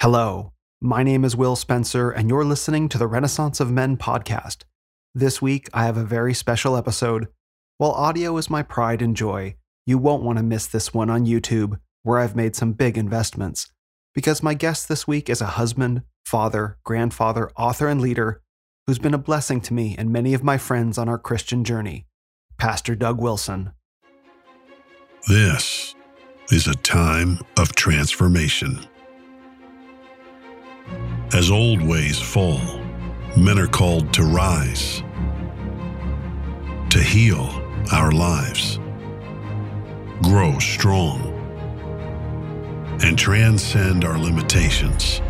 Hello, my name is Will Spencer, and you're listening to the Renaissance of Men podcast. This week, I have a very special episode. While audio is my pride and joy, you won't want to miss this one on YouTube, where I've made some big investments, because my guest this week is a husband, father, grandfather, author, and leader who's been a blessing to me and many of my friends on our Christian journey, Pastor Doug Wilson. This is a time of transformation. As old ways fall, men are called to rise, to heal our lives, grow strong, and transcend our limitations.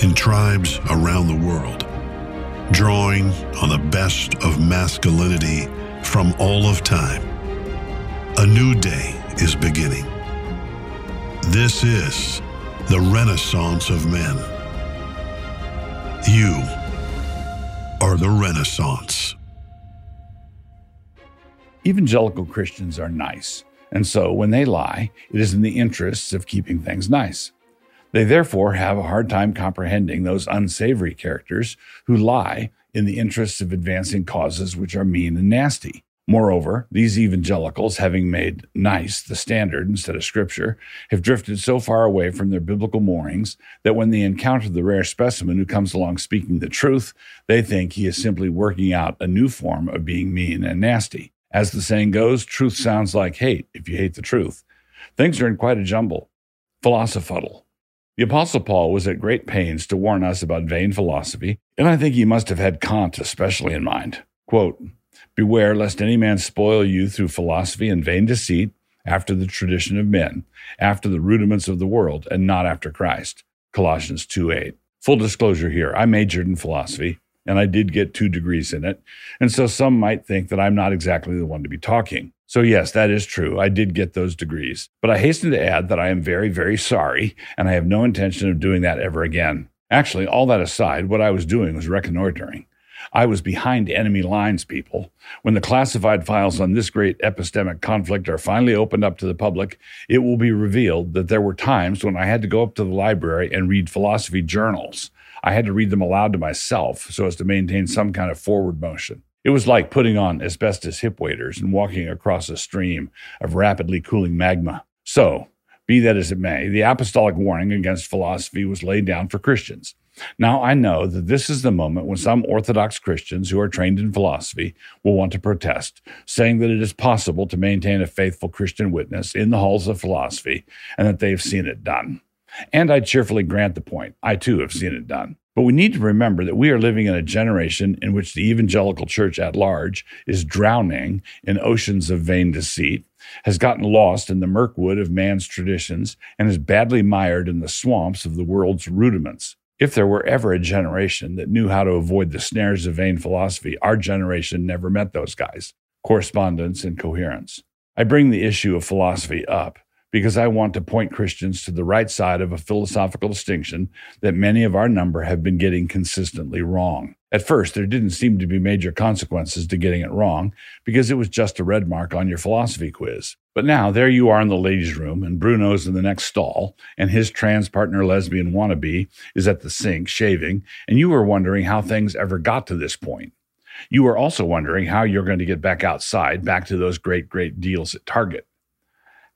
In tribes around the world, drawing on the best of masculinity from all of time, a new day is beginning. This is the Renaissance of Men. You are the Renaissance. Evangelical Christians are nice, and so when they lie, it is in the interests of keeping things nice. They therefore have a hard time comprehending those unsavory characters who lie in the interests of advancing causes which are mean and nasty. Moreover, these evangelicals, having made nice the standard instead of Scripture, have drifted so far away from their biblical moorings that when they encounter the rare specimen who comes along speaking the truth, they think he is simply working out a new form of being mean and nasty. As the saying goes, truth sounds like hate if you hate the truth. Things are in quite a jumble. Philosophuddle. The Apostle Paul was at great pains to warn us about vain philosophy, and I think he must have had Kant especially in mind. Quote, "Beware lest any man spoil you through philosophy and vain deceit, after the tradition of men, after the rudiments of the world, and not after Christ." Colossians 2:8. Full disclosure here, I majored in philosophy, and I did get 2 degrees in it, and so some might think that I'm not exactly the one to be talking. So yes, that is true, I did get those degrees, but I hasten to add that I am very, very sorry, and I have no intention of doing that ever again. Actually, all that aside, what I was doing was reconnoitering. I was behind enemy lines, people. When the classified files on this great epistemic conflict are finally opened up to the public, it will be revealed that there were times when I had to go up to the library and read philosophy journals. I had to read them aloud to myself so as to maintain some kind of forward motion. It was like putting on asbestos hip waders and walking across a stream of rapidly cooling magma. So, be that as it may, the apostolic warning against philosophy was laid down for Christians. Now, I know that this is the moment when some Orthodox Christians who are trained in philosophy will want to protest, saying that it is possible to maintain a faithful Christian witness in the halls of philosophy and that they have seen it done. And I cheerfully grant the point. I, too, have seen it done. But we need to remember that we are living in a generation in which the evangelical church at large is drowning in oceans of vain deceit, has gotten lost in the murkwood of man's traditions, and is badly mired in the swamps of the world's rudiments. If there were ever a generation that knew how to avoid the snares of vain philosophy, our generation never met those guys. Correspondence and coherence. I bring the issue of philosophy up because I want to point Christians to the right side of a philosophical distinction that many of our number have been getting consistently wrong. At first, there didn't seem to be major consequences to getting it wrong because it was just a red mark on your philosophy quiz. But now, there you are in the ladies' room, and Bruno's in the next stall, and his trans partner lesbian wannabe is at the sink shaving, and you were wondering how things ever got to this point. You were also wondering how you're going to get back outside, back to those great, great deals at Target.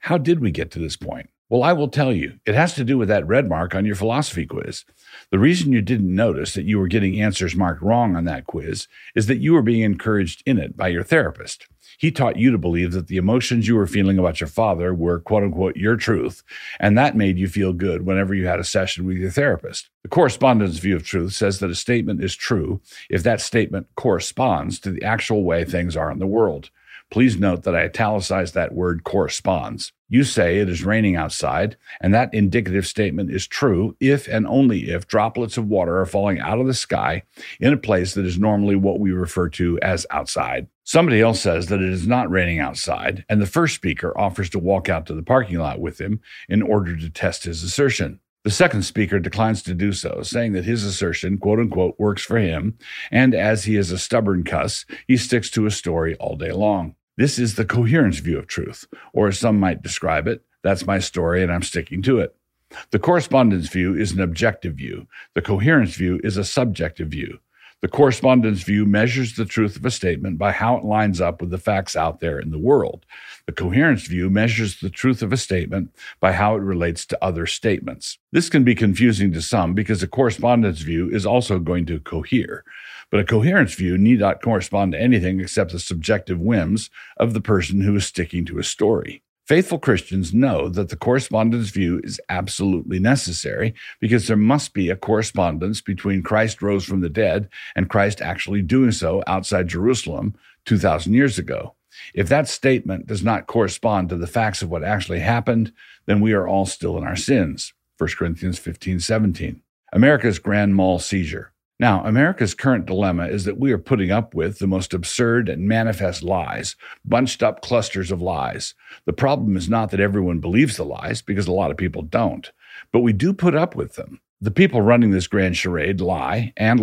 How did we get to this point? Well, I will tell you, it has to do with that red mark on your philosophy quiz. The reason you didn't notice that you were getting answers marked wrong on that quiz is that you were being encouraged in it by your therapist. He taught you to believe that the emotions you were feeling about your father were, quote unquote, your truth, and that made you feel good whenever you had a session with your therapist. The correspondence view of truth says that a statement is true if that statement corresponds to the actual way things are in the world. Please note that I italicized that word corresponds. You say it is raining outside, and that indicative statement is true if and only if droplets of water are falling out of the sky in a place that is normally what we refer to as outside. Somebody else says that it is not raining outside, and the first speaker offers to walk out to the parking lot with him in order to test his assertion. The second speaker declines to do so, saying that his assertion, quote unquote, works for him, and as he is a stubborn cuss, he sticks to his story all day long. This is the coherence view of truth, or as some might describe it, that's my story and I'm sticking to it. The correspondence view is an objective view. The coherence view is a subjective view. The correspondence view measures the truth of a statement by how it lines up with the facts out there in the world. The coherence view measures the truth of a statement by how it relates to other statements. This can be confusing to some because a correspondence view is also going to cohere, but a coherence view need not correspond to anything except the subjective whims of the person who is sticking to a story. Faithful Christians know that the correspondence view is absolutely necessary because there must be a correspondence between Christ rose from the dead and Christ actually doing so outside Jerusalem 2,000 years ago. If that statement does not correspond to the facts of what actually happened, then we are all still in our sins. 1 Corinthians 15:17. America's Grand Mall Seizure. Now, America's current dilemma is that we are putting up with the most absurd and manifest lies, bunched up clusters of lies. The problem is not that everyone believes the lies, because a lot of people don't, but we do put up with them. The people running this grand charade lie, and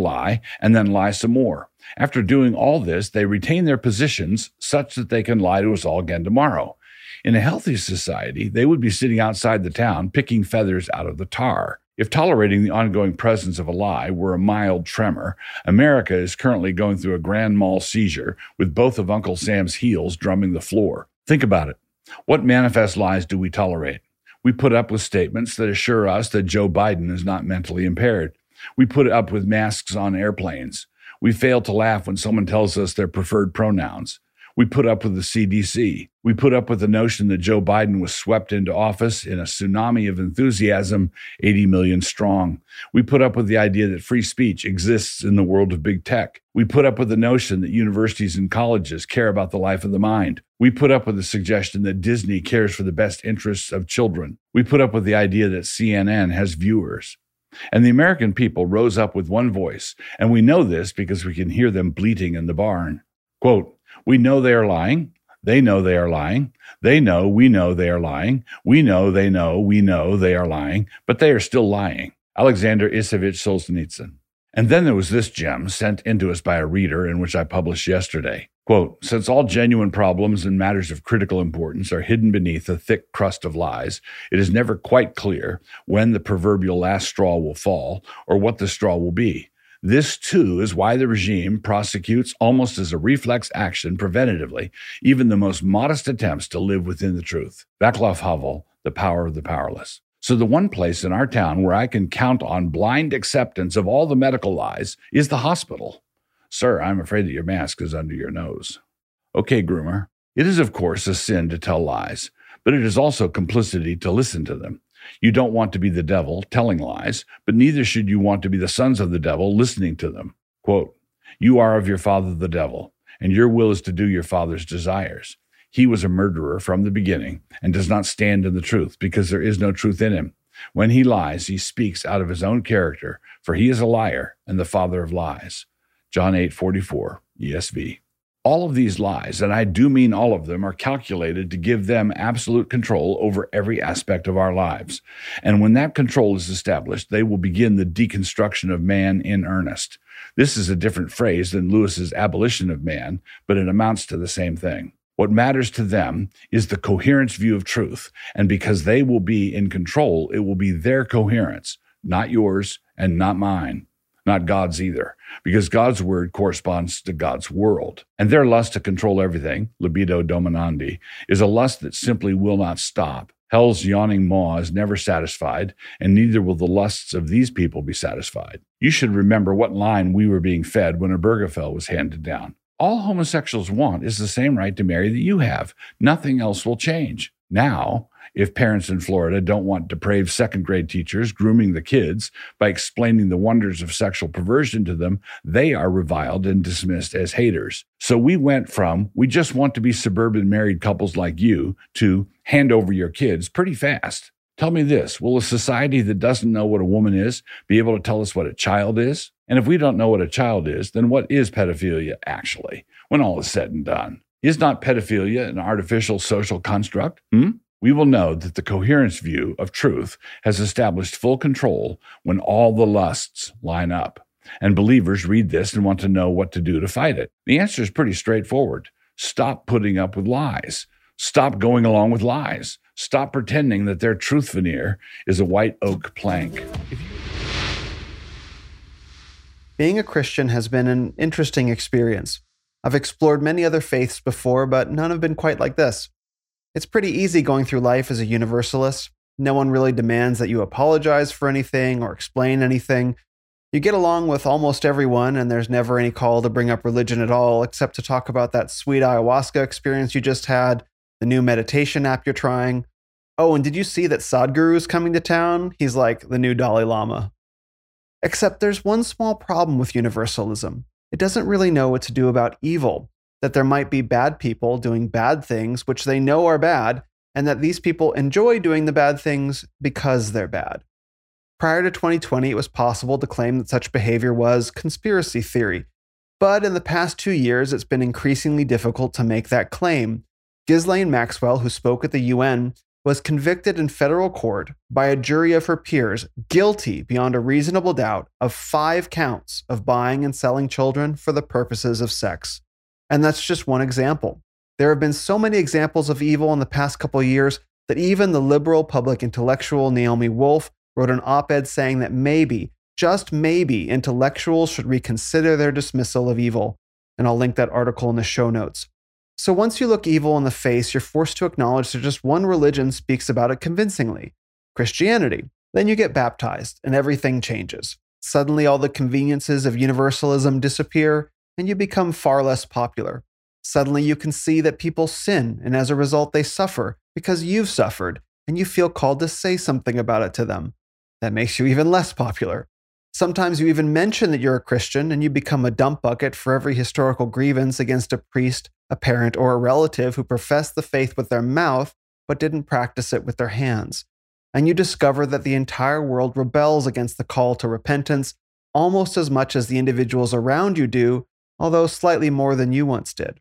then lie some more. After doing all this, they retain their positions such that they can lie to us all again tomorrow. In a healthy society, they would be sitting outside the town picking feathers out of the tar. If tolerating the ongoing presence of a lie were a mild tremor, America is currently going through a grand mal seizure with both of Uncle Sam's heels drumming the floor. Think about it. What manifest lies do we tolerate? We put up with statements that assure us that Joe Biden is not mentally impaired. We put up with masks on airplanes. We fail to laugh when someone tells us their preferred pronouns. We put up with the CDC. We put up with the notion that Joe Biden was swept into office in a tsunami of enthusiasm, 80 million strong. We put up with the idea that free speech exists in the world of big tech. We put up with the notion that universities and colleges care about the life of the mind. We put up with the suggestion that Disney cares for the best interests of children. We put up with the idea that CNN has viewers. And the American people rose up with one voice, and we know this because we can hear them bleating in the barn. Quote, "We know they are lying. They know they are lying. They know we know they are lying. We know they know we know they are lying, but they are still lying." Alexander Isayevich Solzhenitsyn. And then there was this gem sent into us by a reader in which I published yesterday. Quote, "Since all genuine problems and matters of critical importance are hidden beneath a thick crust of lies, it is never quite clear when the proverbial last straw will fall or what the straw will be. This, too, is why the regime prosecutes almost as a reflex action preventatively, even the most modest attempts to live within the truth." Václav Havel, The Power of the Powerless. So the one place in our town where I can count on blind acceptance of all the medical lies is the hospital. Sir, I'm afraid that your mask is under your nose. Okay, groomer. It is, of course, a sin to tell lies, but it is also complicity to listen to them. You don't want to be the devil telling lies, but neither should you want to be the sons of the devil listening to them. Quote, "You are of your father the devil, and your will is to do your father's desires. He was a murderer from the beginning and does not stand in the truth because there is no truth in him. When he lies, he speaks out of his own character, for he is a liar and the father of lies." John 8:44, ESV. All of these lies, and I do mean all of them, are calculated to give them absolute control over every aspect of our lives. And when that control is established, they will begin the deconstruction of man in earnest. This is a different phrase than Lewis's abolition of man, but it amounts to the same thing. What matters to them is the coherence view of truth, and because they will be in control, it will be their coherence, not yours and not mine. Not God's either, because God's word corresponds to God's world. And their lust to control everything, libido dominandi, is a lust that simply will not stop. Hell's yawning maw is never satisfied, and neither will the lusts of these people be satisfied. You should remember what line we were being fed when Obergefell was handed down. All homosexuals want is the same right to marry that you have. Nothing else will change. Now, if parents in Florida don't want depraved second-grade teachers grooming the kids by explaining the wonders of sexual perversion to them, they are reviled and dismissed as haters. So we went from, "We just want to be suburban married couples like you," to "Hand over your kids" pretty fast. Tell me this, will a society that doesn't know what a woman is be able to tell us what a child is? And if we don't know what a child is, then what is pedophilia actually, when all is said and done? Is not pedophilia an artificial social construct? We will know that the coherence view of truth has established full control when all the lusts line up. And believers read this and want to know what to do to fight it. The answer is pretty straightforward. Stop putting up with lies. Stop going along with lies. Stop pretending that their truth veneer is a white oak plank. Being a Christian has been an interesting experience. I've explored many other faiths before, but none have been quite like this. It's pretty easy going through life as a universalist. No one really demands that you apologize for anything or explain anything. You get along with almost everyone, and there's never any call to bring up religion at all, except to talk about that sweet ayahuasca experience you just had, the new meditation app you're trying. Oh, and did you see that Sadhguru's coming to town? He's like the new Dalai Lama. Except there's one small problem with universalism. It doesn't really know what to do about evil, that there might be bad people doing bad things which they know are bad, and that these people enjoy doing the bad things because they're bad. Prior to 2020, it was possible to claim that such behavior was conspiracy theory. But in the past 2 years, it's been increasingly difficult to make that claim. Ghislaine Maxwell, who spoke at the UN, was convicted in federal court by a jury of her peers, guilty beyond a reasonable doubt of 5 counts of buying and selling children for the purposes of sex. And that's just one example. There have been so many examples of evil in the past couple years that even the liberal public intellectual Naomi Wolf wrote an op-ed saying that maybe, just maybe, intellectuals should reconsider their dismissal of evil. And I'll link that article in the show notes. So once you look evil in the face, you're forced to acknowledge that just one religion speaks about it convincingly, Christianity. Then you get baptized and everything changes. Suddenly all the conveniences of universalism disappear and you become far less popular. Suddenly you can see that people sin and as a result they suffer because you've suffered and you feel called to say something about it to them. That makes you even less popular. Sometimes you even mention that you're a Christian and you become a dump bucket for every historical grievance against a priest, a parent, or a relative who professed the faith with their mouth but didn't practice it with their hands. And you discover that the entire world rebels against the call to repentance almost as much as the individuals around you do, although slightly more than you once did.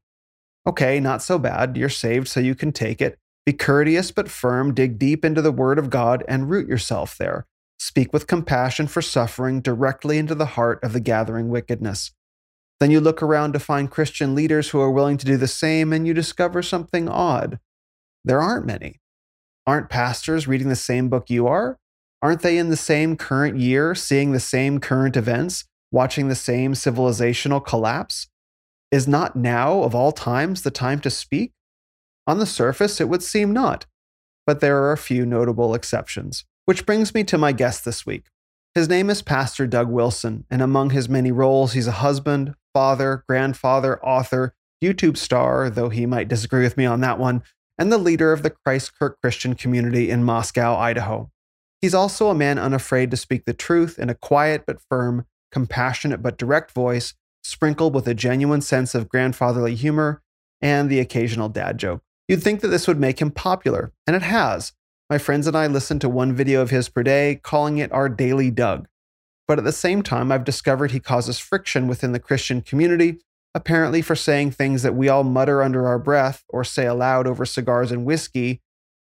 Okay, not so bad. You're saved, so you can take it. Be courteous but firm, dig deep into the Word of God and root yourself there. Speak with compassion for suffering directly into the heart of the gathering wickedness. Then you look around to find Christian leaders who are willing to do the same and you discover something odd. There aren't many. Aren't pastors reading the same book you are? Aren't they in the same current year, seeing the same current events, watching the same civilizational collapse? Is not now, of all times, the time to speak? On the surface, it would seem not, but there are a few notable exceptions. Which brings me to my guest this week. His name is Pastor Doug Wilson, and among his many roles, he's a husband, father, grandfather, author, YouTube star, though he might disagree with me on that one, and the leader of the Christ Kirk Christian community in Moscow, Idaho. He's also a man unafraid to speak the truth in a quiet but firm, compassionate but direct voice, sprinkled with a genuine sense of grandfatherly humor and the occasional dad joke. You'd think that this would make him popular, and it has. My friends and I listen to one video of his per day, calling it our Daily Doug. But at the same time, I've discovered he causes friction within the Christian community, apparently for saying things that we all mutter under our breath or say aloud over cigars and whiskey,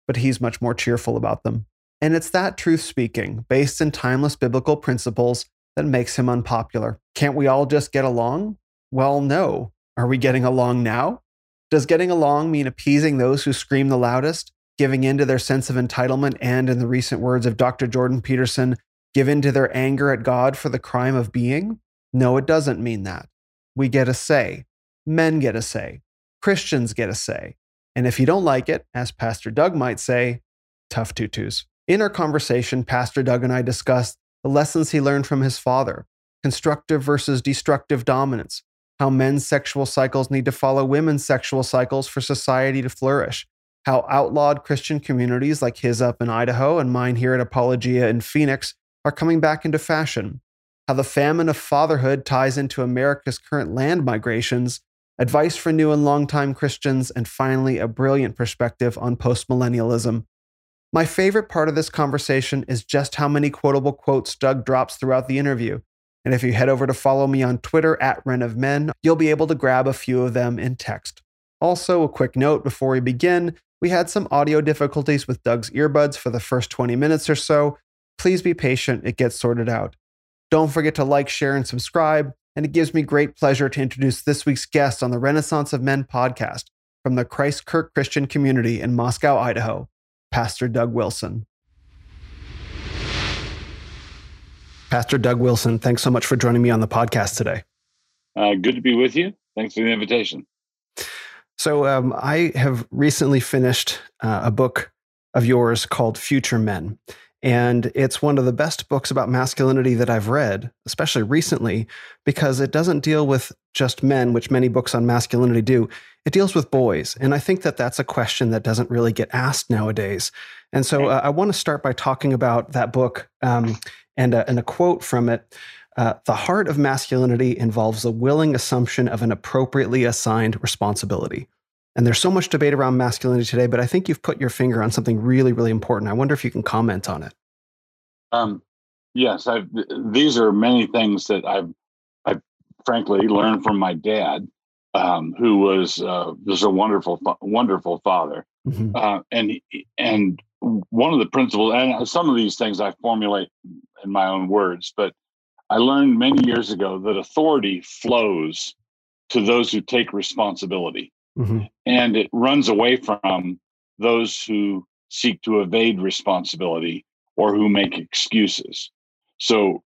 but he's much more cheerful about them. And it's that truth speaking, based in timeless biblical principles, that makes him unpopular. Can't we all just get along? Well, no. Are we getting along now? Does getting along mean appeasing those who scream the loudest, giving in to their sense of entitlement, and in the recent words of Dr. Jordan Peterson, give in to their anger at God for the crime of being? No, it doesn't mean that. We get a say. Men get a say. Christians get a say. And if you don't like it, as Pastor Doug might say, tough tutus. In our conversation, Pastor Doug and I discussed the lessons he learned from his father, constructive versus destructive dominance, how men's sexual cycles need to follow women's sexual cycles for society to flourish, how outlawed Christian communities like his up in Idaho and mine here at Apologia in Phoenix are coming back into fashion, how the famine of fatherhood ties into America's current land migrations, advice for new and longtime Christians, and finally, a brilliant perspective on postmillennialism. My favorite part of this conversation is just how many quotable quotes Doug drops throughout the interview. And if you head over to follow me on Twitter @RenOfMen, you'll be able to grab a few of them in text. Also, a quick note before we begin, we had some audio difficulties with Doug's earbuds for the first 20 minutes or so. Please be patient, it gets sorted out. Don't forget to like, share, and subscribe, and it gives me great pleasure to introduce this week's guest on the Renaissance of Men podcast from the Christ Kirk Christian community in Moscow, Idaho. Pastor Doug Wilson. Pastor Doug Wilson, thanks so much for joining me on the podcast today. Good to be with you. Thanks for the invitation. So I have recently finished a book of yours called Future Men. And it's one of the best books about masculinity that I've read, especially recently, because it doesn't deal with just men, which many books on masculinity do. It deals with boys. And I think that that's a question that doesn't really get asked nowadays. And so I want to start by talking about that book and a quote from it. The heart of masculinity involves the willing assumption of an appropriately assigned responsibility. And there's so much debate around masculinity today, but I think you've put your finger on something really, really important. I wonder if you can comment on it. Yes, these are many things that I've frankly learned from my dad, who was a wonderful father. Mm-hmm. And one of the principles, and some of these things I formulate in my own words, but I learned many years ago that authority flows to those who take responsibility. Mm-hmm. And it runs away from those who seek to evade responsibility or who make excuses. So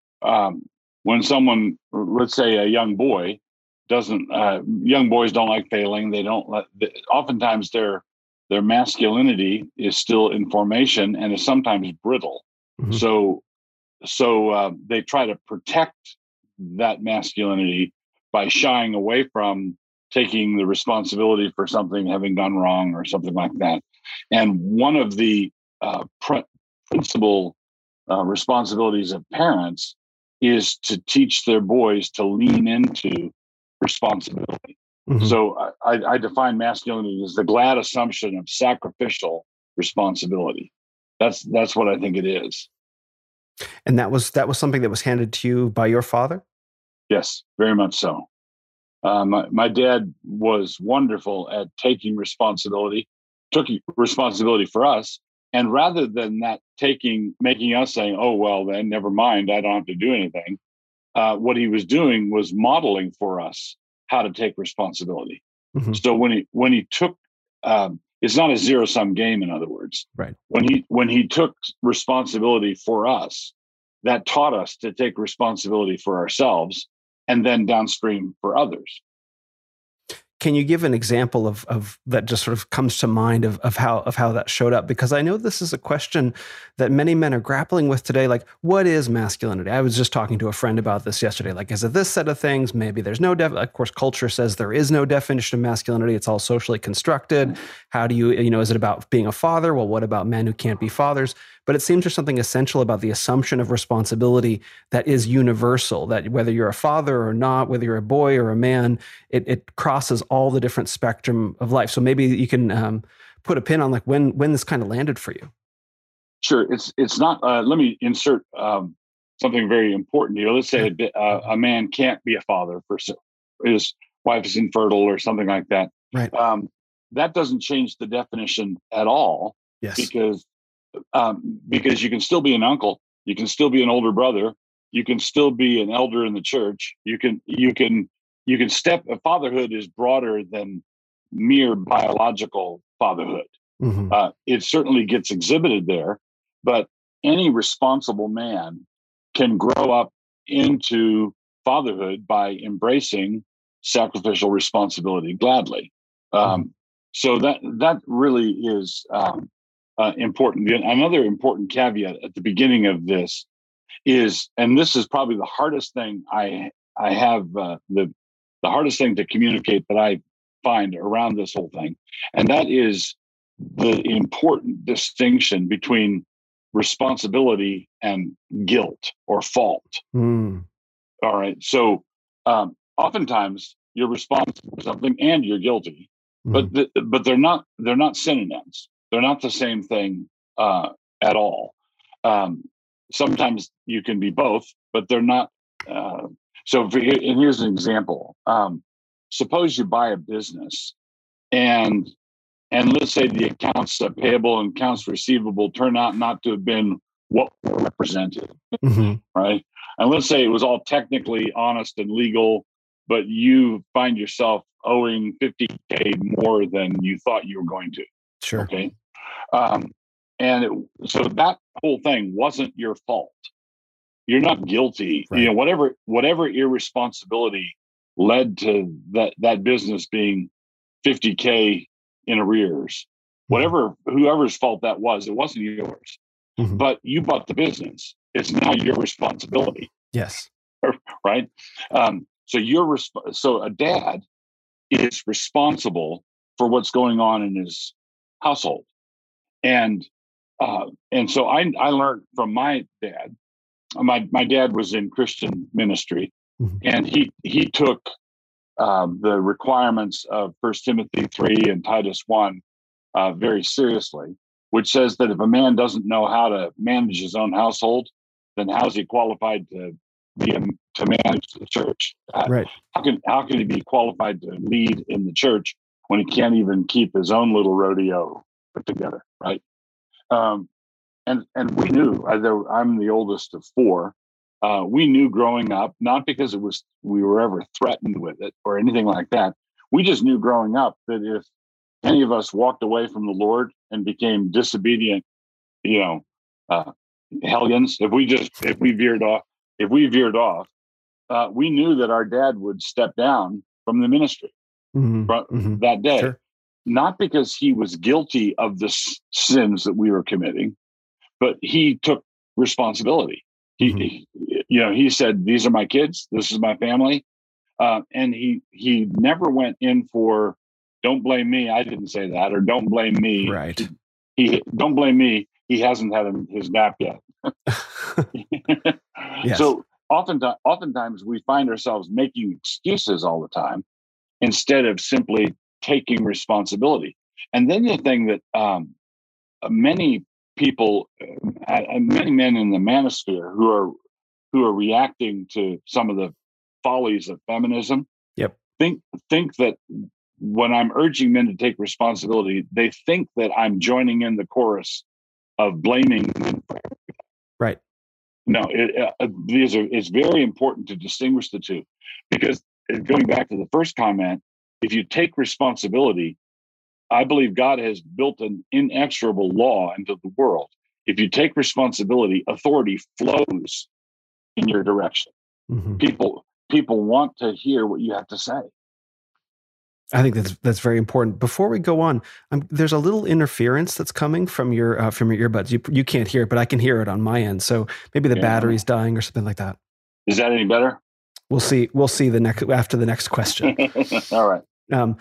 when someone, let's say a young boy, young boys don't like failing. They don't let. Oftentimes their masculinity is still in formation and is sometimes brittle. Mm-hmm. So they try to protect that masculinity by shying away from taking the responsibility for something having gone wrong or something like that. And one of the principal responsibilities of parents is to teach their boys to lean into responsibility. Mm-hmm. So I define masculinity as the glad assumption of sacrificial responsibility. That's what I think it is. And that was something that was handed to you by your father? Yes, very much so. My dad was wonderful at taking responsibility, took responsibility for us. And rather than that making us saying, oh, well, then never mind, I don't have to do anything. What he was doing was modeling for us how to take responsibility. Mm-hmm. So when he took, it's not a zero-sum game, in other words. Right. When he took responsibility for us, that taught us to take responsibility for ourselves and then downstream for others. Can you give an example of that just sort of comes to mind of how that showed up? Because I know this is a question that many men are grappling with today. Like, what is masculinity? I was just talking to a friend about this yesterday. Like, is it this set of things? Maybe there's no of course, culture says there is no definition of masculinity. It's all socially constructed. How do you know, is it about being a father? Well, what about men who can't be fathers? But it seems there's something essential about the assumption of responsibility that is universal, that whether you're a father or not, whether you're a boy or a man, it crosses all the different spectrum of life. So maybe you can put a pin on like when this kind of landed for you. Sure. It's not, let me insert something very important here. Let's say a man can't be a father for his wife is infertile or something like that. Right. That doesn't change the definition at all. Yes. Because you can still be an uncle, you can still be an older brother, you can still be an elder in the church. You can step. Fatherhood is broader than mere biological fatherhood. Mm-hmm. It certainly gets exhibited there, but any responsible man can grow up into fatherhood by embracing sacrificial responsibility gladly. So that really is. Important. Another important caveat at the beginning of this is, and this is probably the hardest thing I have, the hardest thing to communicate that I find around this whole thing, and that is the important distinction between responsibility and guilt or fault. Mm. All right. So oftentimes you're responsible for something and you're guilty, but they're not synonyms. They're not the same thing at all. Sometimes you can be both, but they're not. And here's an example. Suppose you buy a business, and let's say the accounts payable and accounts receivable turn out not to have been what were represented, mm-hmm. right? And let's say it was all technically honest and legal, but you find yourself owing $50,000 more than you thought you were going to. Sure. Okay. And so that whole thing wasn't your fault. You're not guilty. Right. You know, whatever irresponsibility led to that business being $50K in arrears, whoever's fault that was, it wasn't yours. Mm-hmm. But you bought the business. It's now your responsibility. Yes. Right. So a dad is responsible for what's going on in his household. And so I learned from my dad. My dad was in Christian ministry, mm-hmm. and he took the requirements of First Timothy 3 and Titus 1 very seriously, which says that if a man doesn't know how to manage his own household, then how's he qualified to manage the church? Right. How can he be qualified to lead in the church when he can't even keep his own little rodeo put together? Right. And we knew, I'm the oldest of four. We knew growing up, not because we were ever threatened with it or anything like that. We just knew growing up that if any of us walked away from the Lord and became disobedient, hellions, if we veered off, we knew that our dad would step down from the ministry that day. Sure. Not because he was guilty of the sins that we were committing, but he took responsibility. He said, "These are my kids. This is my family," and he never went in for "Don't blame me. I didn't say that," or "Don't blame me." Right? He don't blame me. He hasn't had his nap yet. Yes. So oftentimes we find ourselves making excuses all the time instead of simply taking responsibility. And then the thing that many people, many men in the manosphere who are reacting to some of the follies of feminism, yep, think that when I'm urging men to take responsibility, they think that I'm joining in the chorus of blaming them. Right. No, it's very important to distinguish the two, because going back to the first comment, if you take responsibility, I believe God has built an inexorable law into the world. If you take responsibility, authority flows in your direction. Mm-hmm. People want to hear what you have to say. I think that's very important. Before we go on, there's a little interference that's coming from your earbuds. You can't hear it, but I can hear it on my end. So maybe the battery's dying or something like that. Is that any better? We'll see. We'll see after the next question. All right. I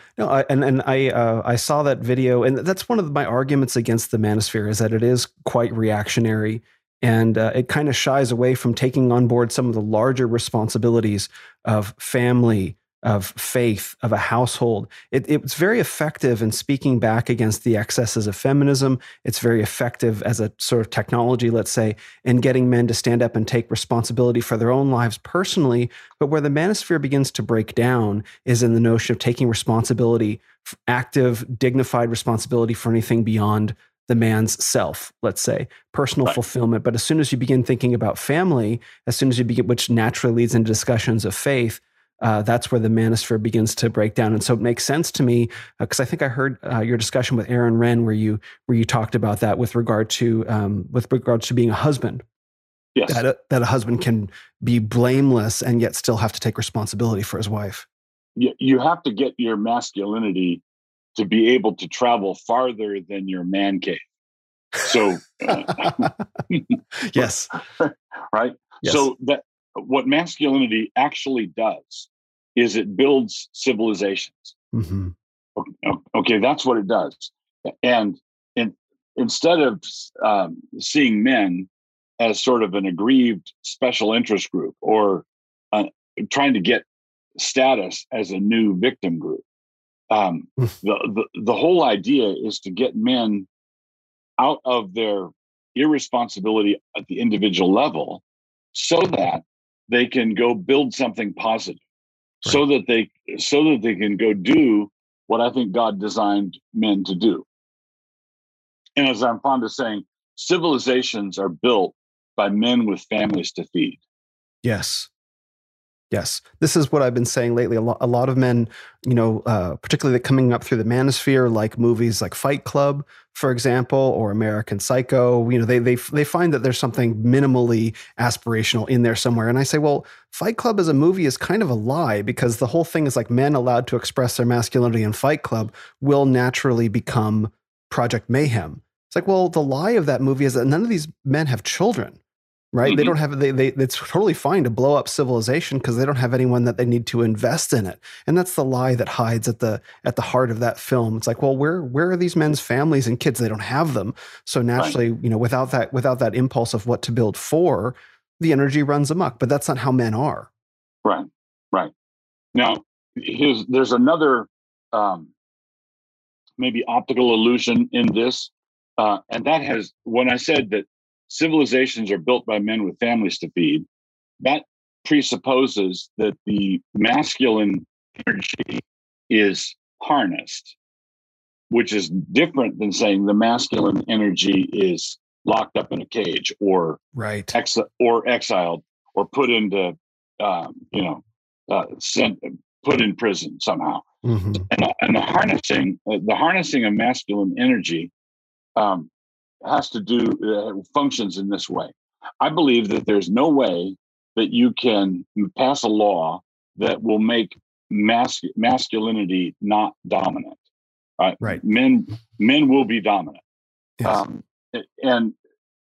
saw that video, and that's one of my arguments against the manosphere, is that it is quite reactionary, and it kind of shies away from taking on board some of the larger responsibilities of family, of faith, of a household. It's very effective in speaking back against the excesses of feminism. It's very effective as a sort of technology, let's say, in getting men to stand up and take responsibility for their own lives personally. But where the manosphere begins to break down is in the notion of taking responsibility, active, dignified responsibility for anything beyond the man's self, let's say, personal fulfillment. But as soon as you begin thinking about family, which naturally leads into discussions of faith, that's where the manosphere begins to break down. And so it makes sense to me, because I think I heard your discussion with Aaron Wren where you talked about that with regards to being a husband. Yes. That a husband can be blameless and yet still have to take responsibility for his wife. You have to get your masculinity to be able to travel farther than your man cave. So yes. Right? Yes. So what masculinity actually does is it builds civilizations. Mm-hmm. Okay, that's what it does. And instead of seeing men as sort of an aggrieved special interest group or trying to get status as a new victim group, the whole idea is to get men out of their irresponsibility at the individual level so that they can go build something positive, right, so that they can go do what I think God designed men to do. And as I'm fond of saying, civilizations are built by men with families to feed. Yes. Yes, this is what I've been saying lately. A lot of men, particularly coming up through the manosphere, like movies like Fight Club, for example, or American Psycho. They find that there's something minimally aspirational in there somewhere. And I say, well, Fight Club as a movie is kind of a lie, because the whole thing is like men allowed to express their masculinity in Fight Club will naturally become Project Mayhem. It's like, well, the lie of that movie is that none of these men have children. Right? Mm-hmm. They don't have, it's totally fine to blow up civilization because they don't have anyone that they need to invest in it. And that's the lie that hides at the heart of that film. It's like, well, where are these men's families and kids? They don't have them. So naturally, without that impulse of what to build for, the energy runs amok, but that's not how men are. Right. Right. Now there's another, maybe optical illusion in this. And that has, when I said that civilizations are built by men with families to feed, that presupposes that the masculine energy is harnessed, which is different than saying the masculine energy is locked up in a cage or exiled or put into, put in prison somehow. Mm-hmm. And the harnessing of masculine energy, has to do, functions in this way. I believe that there's no way that you can pass a law that will make masculinity not dominant. Right. Men will be dominant. Yes. And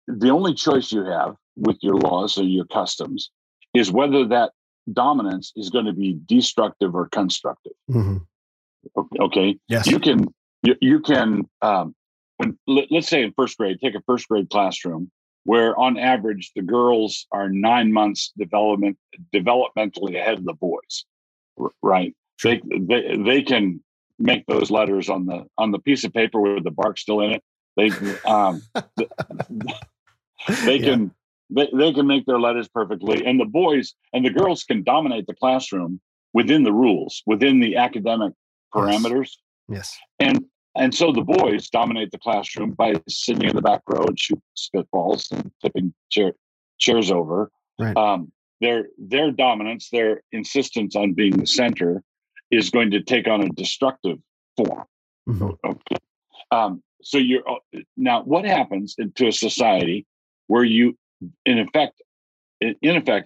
the only choice you have with your laws or your customs is whether that dominance is going to be destructive or constructive. Mm-hmm. Okay. Yes. You can, let's say in first grade, take a first grade classroom where on average, the girls are 9 months developmentally ahead of the boys, right? Sure. They can make those letters on the piece of paper with the bark still in it. They can make their letters perfectly. And the boys and the girls can dominate the classroom within the rules, within the academic parameters. Yes. And so the boys dominate the classroom by sitting in the back row and shooting spitballs and tipping chairs over. Right. Their dominance, their insistence on being the center, is going to take on a destructive form. Mm-hmm. Okay. So you're now what happens to a society where you, in effect,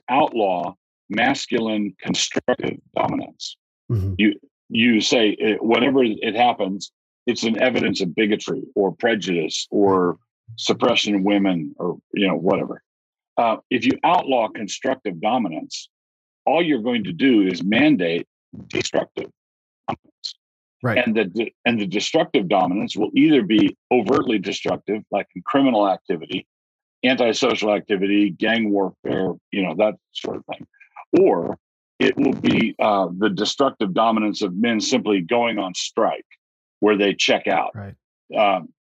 outlaw masculine constructive dominance? Mm-hmm. You say whenever it happens, it's an evidence of bigotry or prejudice or suppression of women or, whatever. If you outlaw constructive dominance, all you're going to do is mandate destructive dominance. Right. And the destructive dominance will either be overtly destructive, like in criminal activity, antisocial activity, gang warfare, that sort of thing. Or it will be the destructive dominance of men simply going on strike, where they check out, right.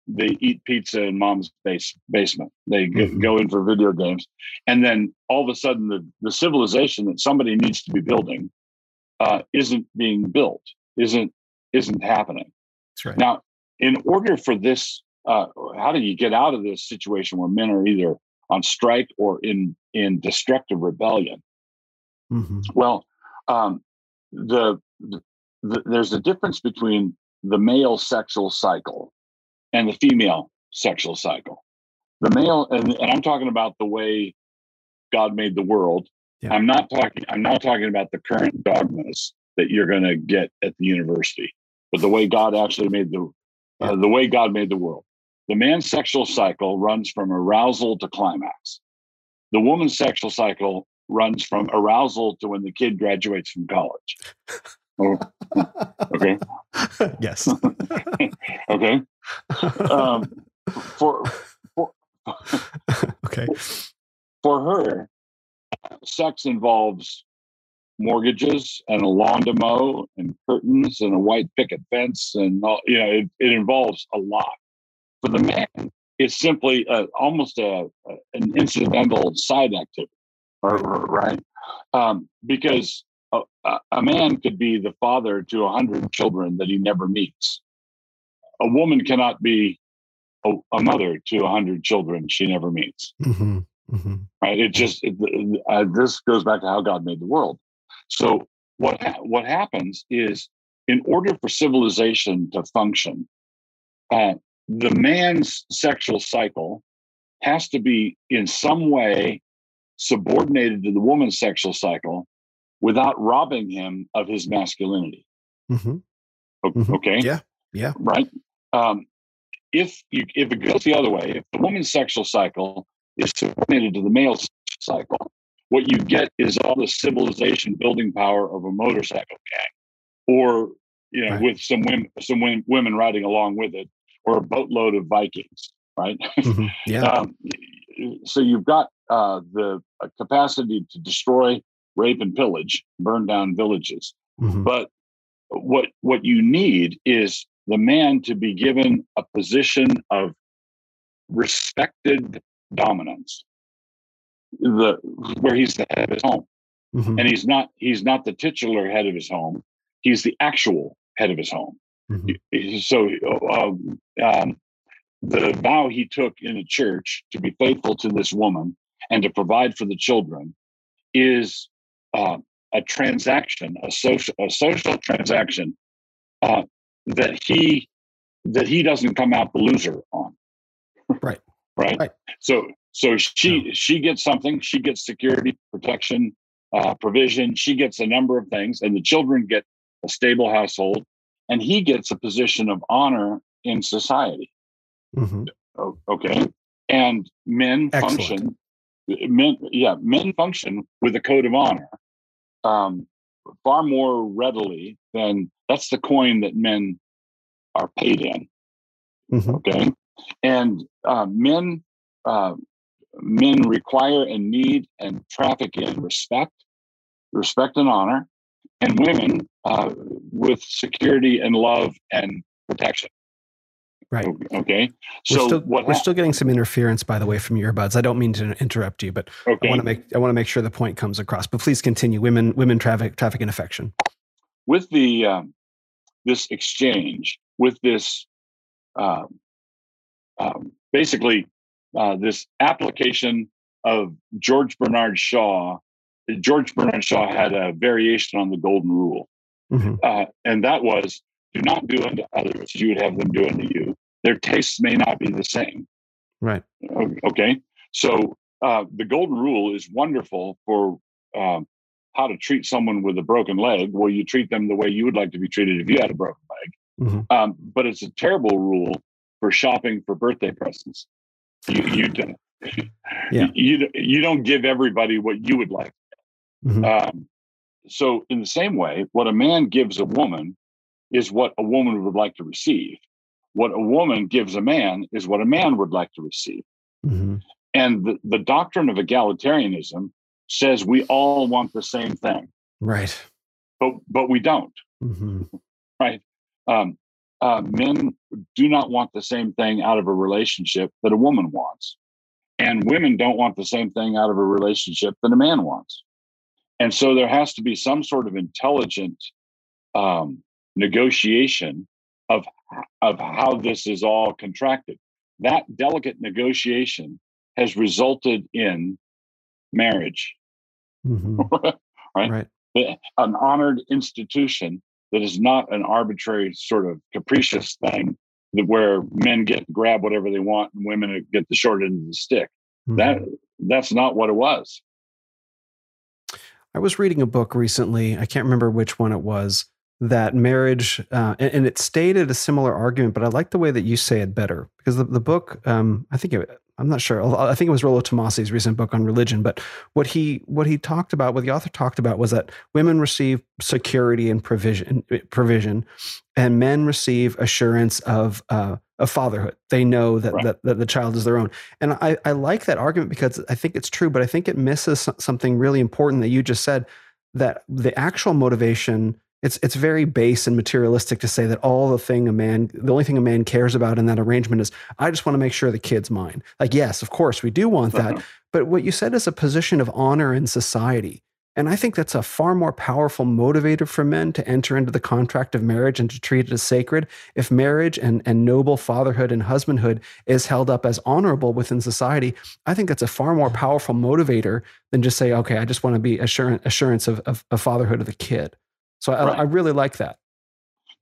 They eat pizza in mom's basement. They go in for video games, and then all of a sudden, the civilization that somebody needs to be building isn't being built, isn't happening. That's right. Now, in order for this, how do you get out of this situation where men are either on strike or in destructive rebellion? Mm-hmm. Well, there's a difference between the male sexual cycle and the female sexual cycle. The male, and I'm talking about the way God made the world. Yeah. I'm not talking about the current dogmas that you're going to get at the university, but the way God actually made the way God made the world. The man's sexual cycle runs from arousal to climax. The woman's sexual cycle runs from arousal to when the kid graduates from college. Okay. Yes. Okay. Okay. For her, sex involves mortgages and a lawn to mow and curtains and a white picket fence and all, it involves a lot. For the man, it's simply almost an incidental side activity, right? Because a man could be the father to 100 children that he never meets. A woman cannot be a mother to 100 children she never meets. Mm-hmm. Mm-hmm. Right? This goes back to how God made the world. So what happens is, in order for civilization to function, the man's sexual cycle has to be in some way subordinated to the woman's sexual cycle without robbing him of his masculinity. Mm-hmm. Okay? Yeah, yeah. Right? If it goes the other way, if the woman's sexual cycle is subordinated to the male's cycle, what you get is all the civilization building power of a motorcycle gang, or right. with some women riding along with it, or a boatload of Vikings, right? Mm-hmm. Yeah. So you've got the capacity to destroy, rape, and pillage, burn down villages. Mm-hmm. But what you need is the man to be given a position of respected dominance, where he's the head of his home. Mm-hmm. And he's not the titular head of his home. He's the actual head of his home. Mm-hmm. So the vow he took in the church to be faithful to this woman and to provide for the children is a transaction, a social transaction that he doesn't come out the loser on. Right. Right. So she gets something. She gets security, protection, provision. She gets a number of things, and the children get a stable household, and he gets a position of honor in society. Mm-hmm. Okay, and men Excellent. Function. Men function with a code of honor far more readily than that's the coin that men are paid in. Mm-hmm. Okay, and men require and need and traffic in respect and honor, and women with security and love and protection. Right. Okay. So we're still getting some interference, by the way, from your earbuds. I don't mean to interrupt you, but okay. I want to make sure the point comes across. But please continue. Women traffic in affection. With the this exchange, with this basically this application of George Bernard Shaw. George Bernard Shaw had a variation on the Golden Rule, mm-hmm. And that was: do not do unto others you would have them do unto you. Their tastes may not be the same. Right. Okay. So the Golden Rule is wonderful for how to treat someone with a broken leg. Well, you treat them the way you would like to be treated if you had a broken leg. Mm-hmm. But it's a terrible rule for shopping for birthday presents. You don't give everybody what you would like. Mm-hmm. So in the same way, what a man gives a woman is what a woman would like to receive. What a woman gives a man is what a man would like to receive. Mm-hmm. And the doctrine of egalitarianism says we all want the same thing. Right. But we don't. Mm-hmm. Right. Men do not want the same thing out of a relationship that a woman wants. And women don't want the same thing out of a relationship that a man wants. And so there has to be some sort of intelligent negotiation of how this is all contracted. That delicate negotiation has resulted in marriage, mm-hmm. Right? An honored institution that is not an arbitrary sort of capricious thing that where men get to grab whatever they want and women get the short end of the stick. Mm-hmm. That's not what it was. I was reading a book recently. I can't remember which one it was. That marriage, and it stated a similar argument, but I like the way that you say it better, because the book, I'm not sure. I think it was Rollo Tomasi's recent book on religion, but what the author talked about was that women receive security and provision, and men receive assurance of fatherhood. They know that, right. that the child is their own. And I like that argument because I think it's true, but I think it misses something really important that you just said, that the actual motivation. It's very base and materialistic to say that the only thing a man cares about in that arrangement is, I just want to make sure the kid's mine. Like, yes, of course, we do want that. Uh-huh. But what you said is a position of honor in society. And I think that's a far more powerful motivator for men to enter into the contract of marriage and to treat it as sacred. If marriage and noble fatherhood and husbandhood is held up as honorable within society, I think that's a far more powerful motivator than just say, okay, I just want to be assurance of fatherhood of the kid. So right. I really like that.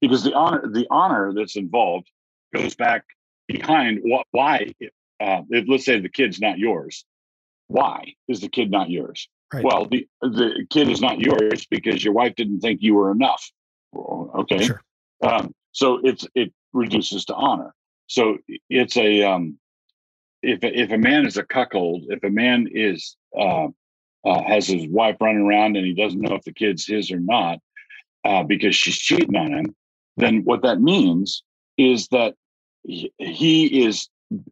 Because the honor that's involved goes back behind let's say the kid's not yours. Why is the kid not yours? Right. Well, the kid is not yours because your wife didn't think you were enough. Okay. Sure. So it reduces to honor. So it's if a man is a cuckold, if a man is has his wife running around and he doesn't know if the kid's his or not because she's cheating on him, then what that means is that he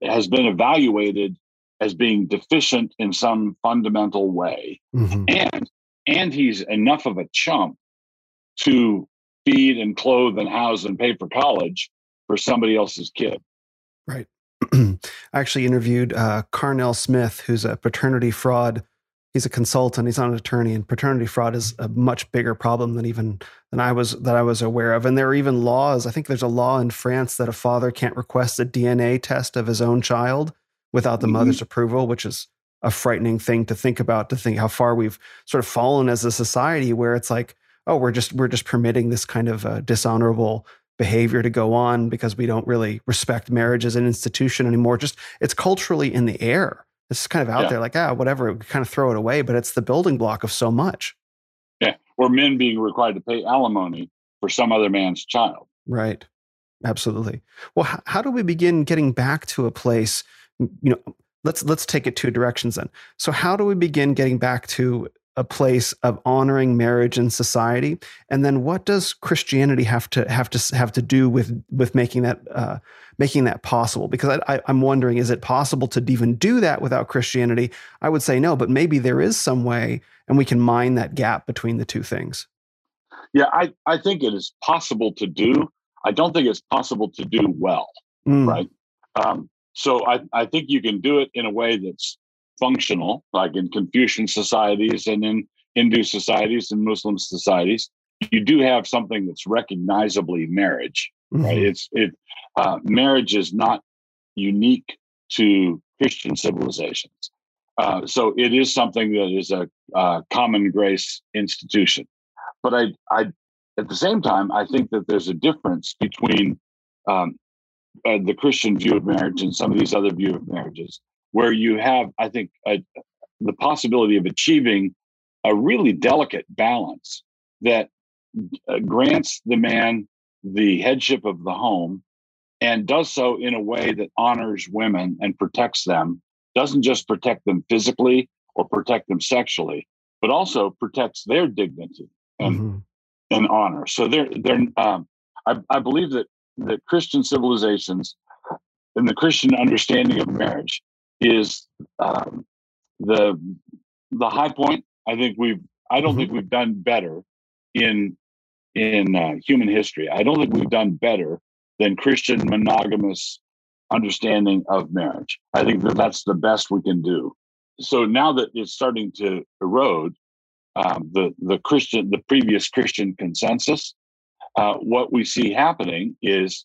has been evaluated as being deficient in some fundamental way. Mm-hmm. And he's enough of a chump to feed and clothe and house and pay for college for somebody else's kid. Right. I actually interviewed Carnell Smith, who's a paternity fraud. He's a consultant, he's not an attorney, and paternity fraud is a much bigger problem than I was aware of. And there are even laws. I think there's a law in France that a father can't request a DNA test of his own child without the mother's approval, which is a frightening thing to think about, to think how far we've sort of fallen as a society where it's like, oh, we're just permitting this kind of dishonorable behavior to go on because we don't really respect marriage as an institution anymore. Just, it's culturally in the air. It's kind of out there like, whatever, we kind of throw it away, but it's the building block of so much. Yeah, or men being required to pay alimony for some other man's child. Right, absolutely. Well, how do we begin getting back to a place? Let's take it two directions then. So how do we begin getting back to a place of honoring marriage in society? And then what does Christianity have to do with making that possible? Because I'm wondering, is it possible to even do that without Christianity? I would say no, but maybe there is some way and we can mine that gap between the two things. Yeah, I think it is possible to do. I don't think it's possible to do well, right? So I think you can do it in a way that's functional, like in Confucian societies and in Hindu societies and Muslim societies. You do have something that's recognizably marriage, right? Marriage is not unique to Christian civilizations. So it is something that is a common grace institution. But at the same time, I think that there's a difference between the Christian view of marriage and some of these other view of marriages, where you have, I think, the possibility of achieving a really delicate balance that grants the man the headship of the home and does so in a way that honors women and protects them, doesn't just protect them physically or protect them sexually, but also protects their dignity and honor. So I believe that Christian civilizations and the Christian understanding of marriage is the high point. I don't think we've done better in human history. I don't think we've done better than Christian monogamous understanding of marriage. I think that that's the best we can do. So now that it's starting to erode, the previous Christian consensus. What we see happening is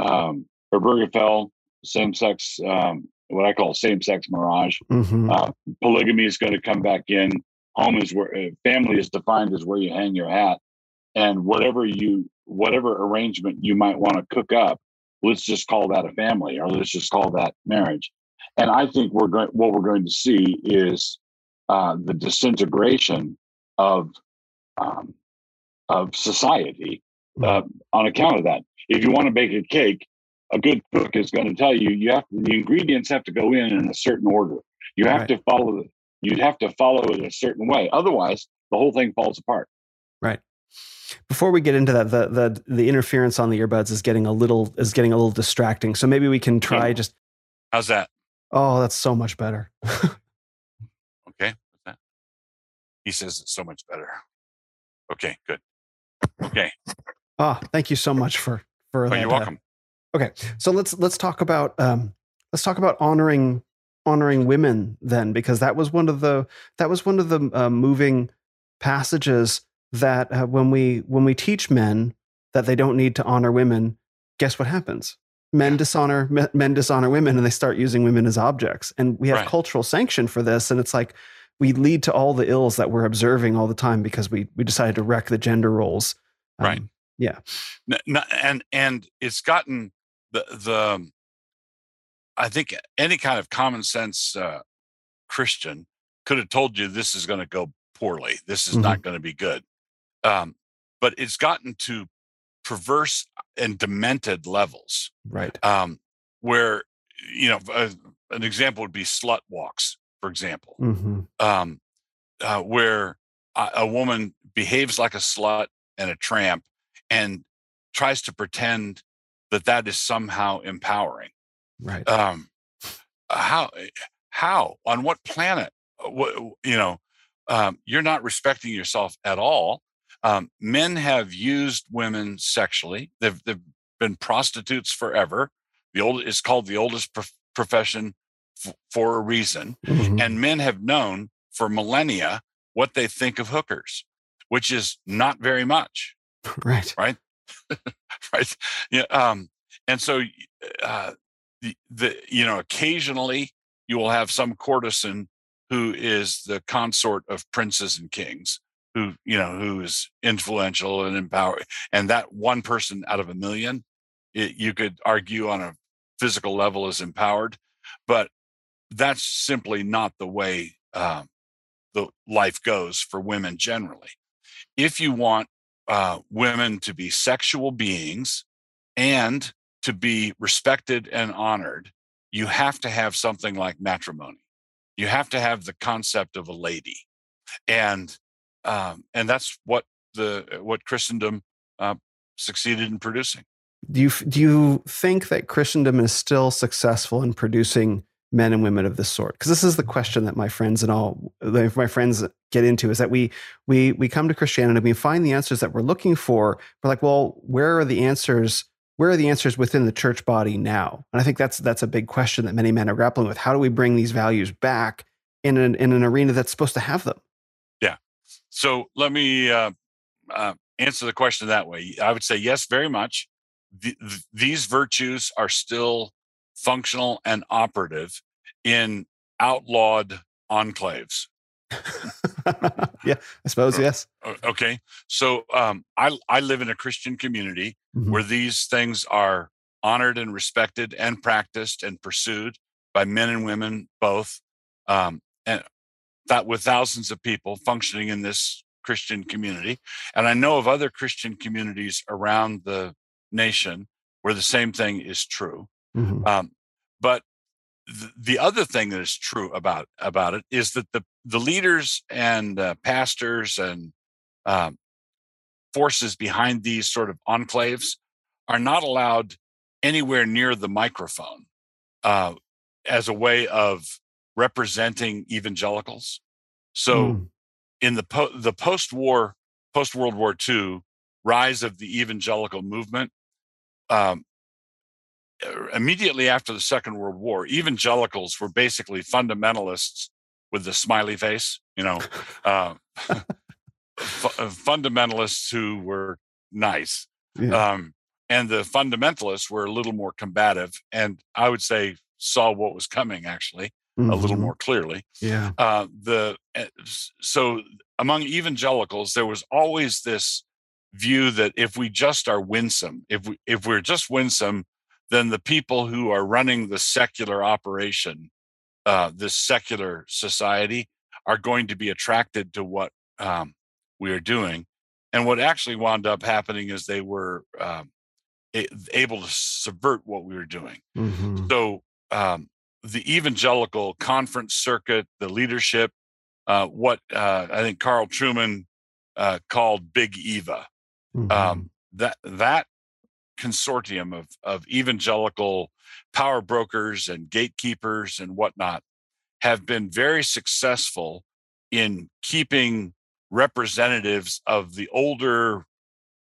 Obergefell, same-sex, what I call same-sex mirage. Polygamy is going to come back in. Home is where family is defined as where you hang your hat, and whatever arrangement you might want to cook up, let's just call that a family, or let's just call that marriage. And I think what we're going to see is the disintegration of society. On account of that, if you want to bake a cake, a good cook is going to tell you the ingredients have to go in a certain order. You have to follow it. You'd have to follow it a certain way. Otherwise, the whole thing falls apart. Right. Before we get into that, the interference on the earbuds is getting a little distracting. So maybe we can try. How's that? Oh, that's so much better. Okay. He says it's so much better. Okay. Good. Okay. Ah, thank you so much for that. You're welcome. Okay, so let's talk about honoring women then, because that was one of the moving passages that when we teach men that they don't need to honor women, guess what happens? Men dishonor women, and they start using women as objects. And we have cultural sanction for this. And it's like, we lead to all the ills that we're observing all the time because we decided to wreck the gender roles. Right. Yeah. And it's gotten the I think any kind of common sense Christian could have told you this is going to go poorly. This is not going to be good. But it's gotten to perverse and demented levels, right? Where, you know, an example would be slut walks, for example, where a woman behaves like a slut and a tramp and tries to pretend that that is somehow empowering, right? How? On what planet? You're not respecting yourself at all. Men have used women sexually. They've been prostitutes forever. It's called the oldest profession for a reason. And men have known for millennia what they think of hookers, which is not very much. Right. Right. Right. Yeah. And so, occasionally you will have some courtesan who is the consort of princes and kings, who is influential and empowering. And that one person out of a million, you could argue on a physical level is empowered, but that's simply not the way the life goes for women generally. If you want women to be sexual beings and to be respected and honored, you have to have something like matrimony. You have to have the concept of a lady. And that's what Christendom succeeded in producing. Do you think that Christendom is still successful in producing men and women of this sort? Because this is the question that my friends get into, is that we come to Christianity and we find the answers that we're looking for. We're like, well, where are the answers? Where are the answers within the church body now? And I think that's a big question that many men are grappling with. How do we bring these values back in an arena that's supposed to have them? So let me answer the question that way. I would say, yes, very much. These virtues are still functional and operative in outlawed enclaves. Yeah, I suppose, yes. Okay. So I live in a Christian community where these things are honored and respected and practiced and pursued by men and women both. That with thousands of people functioning in this Christian community. And I know of other Christian communities around the nation where the same thing is true. But the other thing that is true about it is that the leaders and pastors and forces behind these sort of enclaves are not allowed anywhere near the microphone as a way of representing evangelicals. So in the post-war, post-World War II rise of the evangelical movement, immediately after the Second World War, evangelicals were basically fundamentalists with the smiley face, fundamentalists who were nice. Yeah. And the fundamentalists were a little more combative, and I would say saw what was coming, actually. A little more clearly. Yeah. So among evangelicals, there was always this view that if we just are winsome, if we're just winsome, then the people who are running the secular operation, this secular society, are going to be attracted to what we are doing. And what actually wound up happening is they were able to subvert what we were doing. So, the evangelical conference circuit, the leadership, what I think Carl Truman called Big Eva, that consortium of evangelical power brokers and gatekeepers and whatnot have been very successful in keeping representatives of the older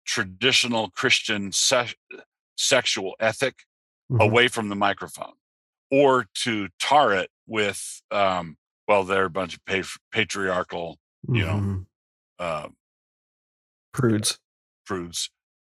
traditional Christian sexual ethic away from the microphone, or to tar it with, they're a bunch of patriarchal, prudes.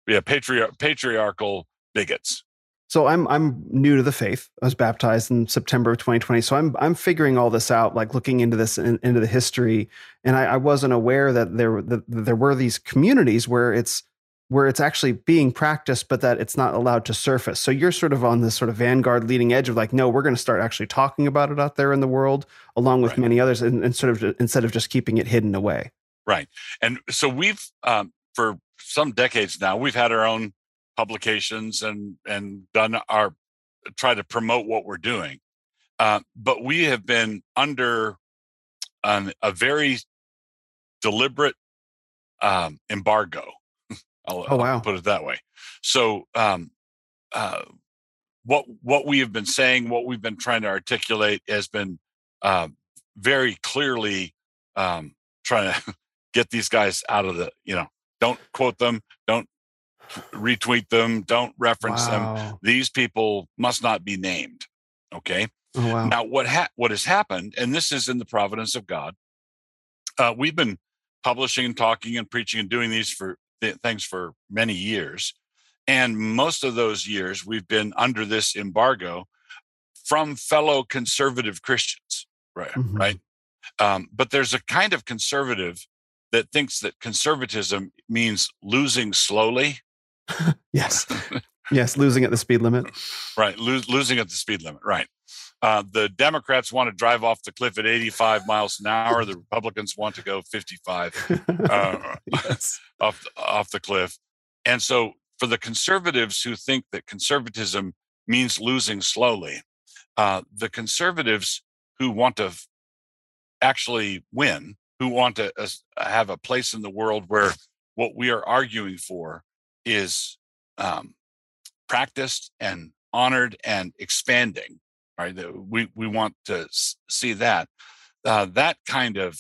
Yeah, patriarchal bigots. So I'm new to the faith. I was baptized in September of 2020. So I'm figuring all this out, like looking into this into the history, and I wasn't aware that there were these communities where it's actually being practiced, but that it's not allowed to surface. So you're sort of on this sort of vanguard leading edge of like, no, we're going to start actually talking about it out there in the world, along with many others, and sort of instead of just keeping it hidden away. Right. And so we've for some decades now, we've had our own publications and done our try to promote what we're doing, but we have been under a very deliberate embargo. I'll put it that way. So what we have been saying, what we've been trying to articulate, has been very clearly trying to get these guys out of the, don't quote them, don't retweet them, don't reference them. These people must not be named. Okay. Oh, wow. Now, what has happened, and this is in the providence of God, we've been publishing and talking and preaching and doing these things for many years, and most of those years we've been under this embargo from fellow conservative Christians, right? Mm-hmm. Right. But there's a kind of conservative that thinks that conservatism means losing slowly. Yes. Yes, losing at the speed limit. Right, losing at the speed limit, right. The Democrats want to drive off the cliff at 85 miles an hour. The Republicans want to go 55 yes. off the cliff. And so for the conservatives who think that conservatism means losing slowly, the conservatives who want to actually win, who want to have a place in the world where what we are arguing for is practiced and honored and expanding, right? We want to see that. That kind of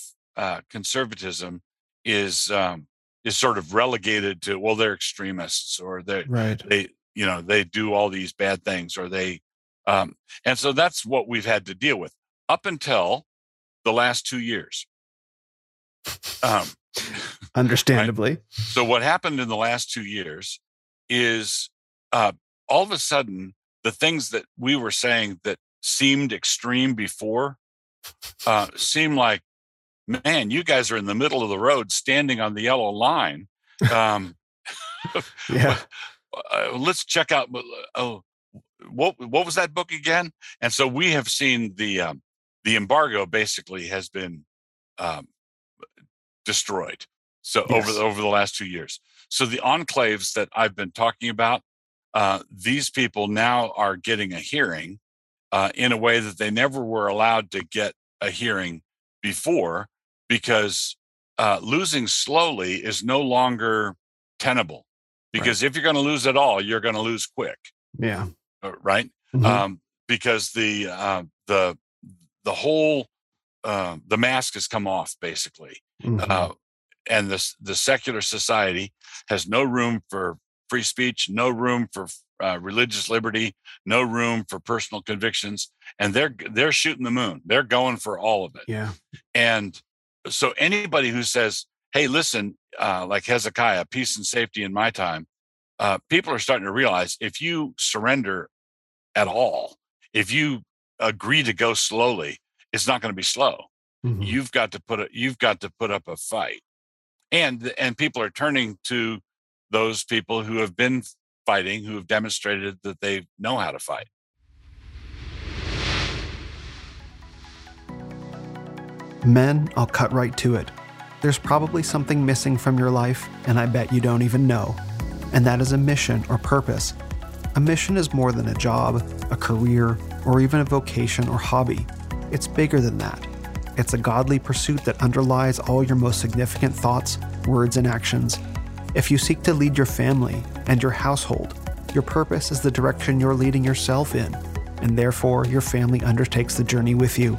conservatism is sort of relegated to, well, they're extremists, or they do all these bad things, or they, and so that's what we've had to deal with up until the last 2 years. Understandably. Right? So what happened in the last 2 years is all of a sudden, the things that we were saying that seemed extreme before seem like, man, you guys are in the middle of the road standing on the yellow line. Yeah. Let's check out, what was that book again? And so we have seen the embargo basically has been destroyed. So yes. over the last 2 years. So the enclaves that I've been talking about, these people now are getting a hearing in a way that they never were allowed to get a hearing before, because losing slowly is no longer tenable. Because if you're going to lose at all, you're going to lose quick. Yeah. Right. Mm-hmm. Because the whole the mask has come off, basically, mm-hmm. And the secular society has no room for free speech, no room for religious liberty, no room for personal convictions, and they're shooting the moon. They're going for all of it. Yeah. And so anybody who says, "Hey, listen," like Hezekiah, peace and safety in my time, people are starting to realize if you surrender at all, if you agree to go slowly, it's not going to be slow. Mm-hmm. You've got to put up a fight, and people are turning to those people who have been fighting, who have demonstrated that they know how to fight. Men, I'll cut right to it. There's probably something missing from your life, and I bet you don't even know. And that is a mission or purpose. A mission is more than a job, a career, or even a vocation or hobby. It's bigger than that. It's a godly pursuit that underlies all your most significant thoughts, words, and actions. If you seek to lead your family and your household, your purpose is the direction you're leading yourself in, and therefore your family undertakes the journey with you.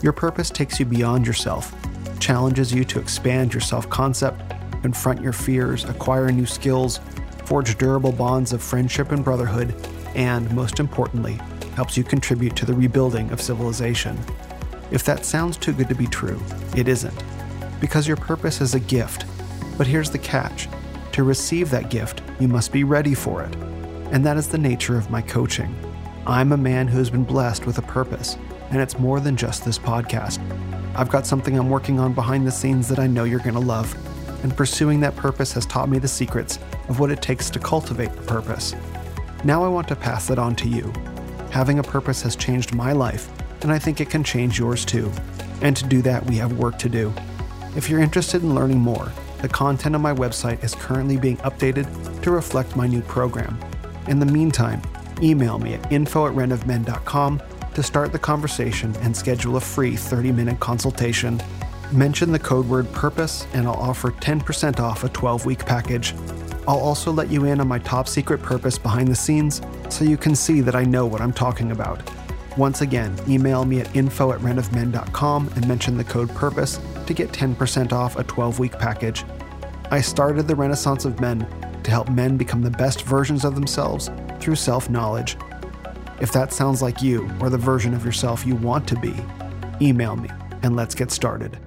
Your purpose takes you beyond yourself, challenges you to expand your self-concept, confront your fears, acquire new skills, forge durable bonds of friendship and brotherhood, and, most importantly, helps you contribute to the rebuilding of civilization. If that sounds too good to be true, it isn't. because your purpose is a gift. But here's the catch. To receive that gift, you must be ready for it. And that is the nature of my coaching. I'm a man who has been blessed with a purpose, and it's more than just this podcast. I've got something I'm working on behind the scenes that I know you're going to love, and pursuing that purpose has taught me the secrets of what it takes to cultivate the purpose. Now I want to pass it on to you. Having a purpose has changed my life, and I think it can change yours too. And to do that, we have work to do. If you're interested in learning more, the content on my website is currently being updated to reflect my new program. In the meantime, email me at info@renofmen.com to start the conversation and schedule a free 30-minute consultation. Mention the code word PURPOSE and I'll offer 10% off a 12-week package. I'll also let you in on my top secret purpose behind the scenes so you can see that I know what I'm talking about. Once again, email me at info@renofmen.com and mention the code PURPOSE to get 10% off a 12-week package. I started the Renaissance of Men to help men become the best versions of themselves through self-knowledge. If that sounds like you or the version of yourself you want to be, email me and let's get started.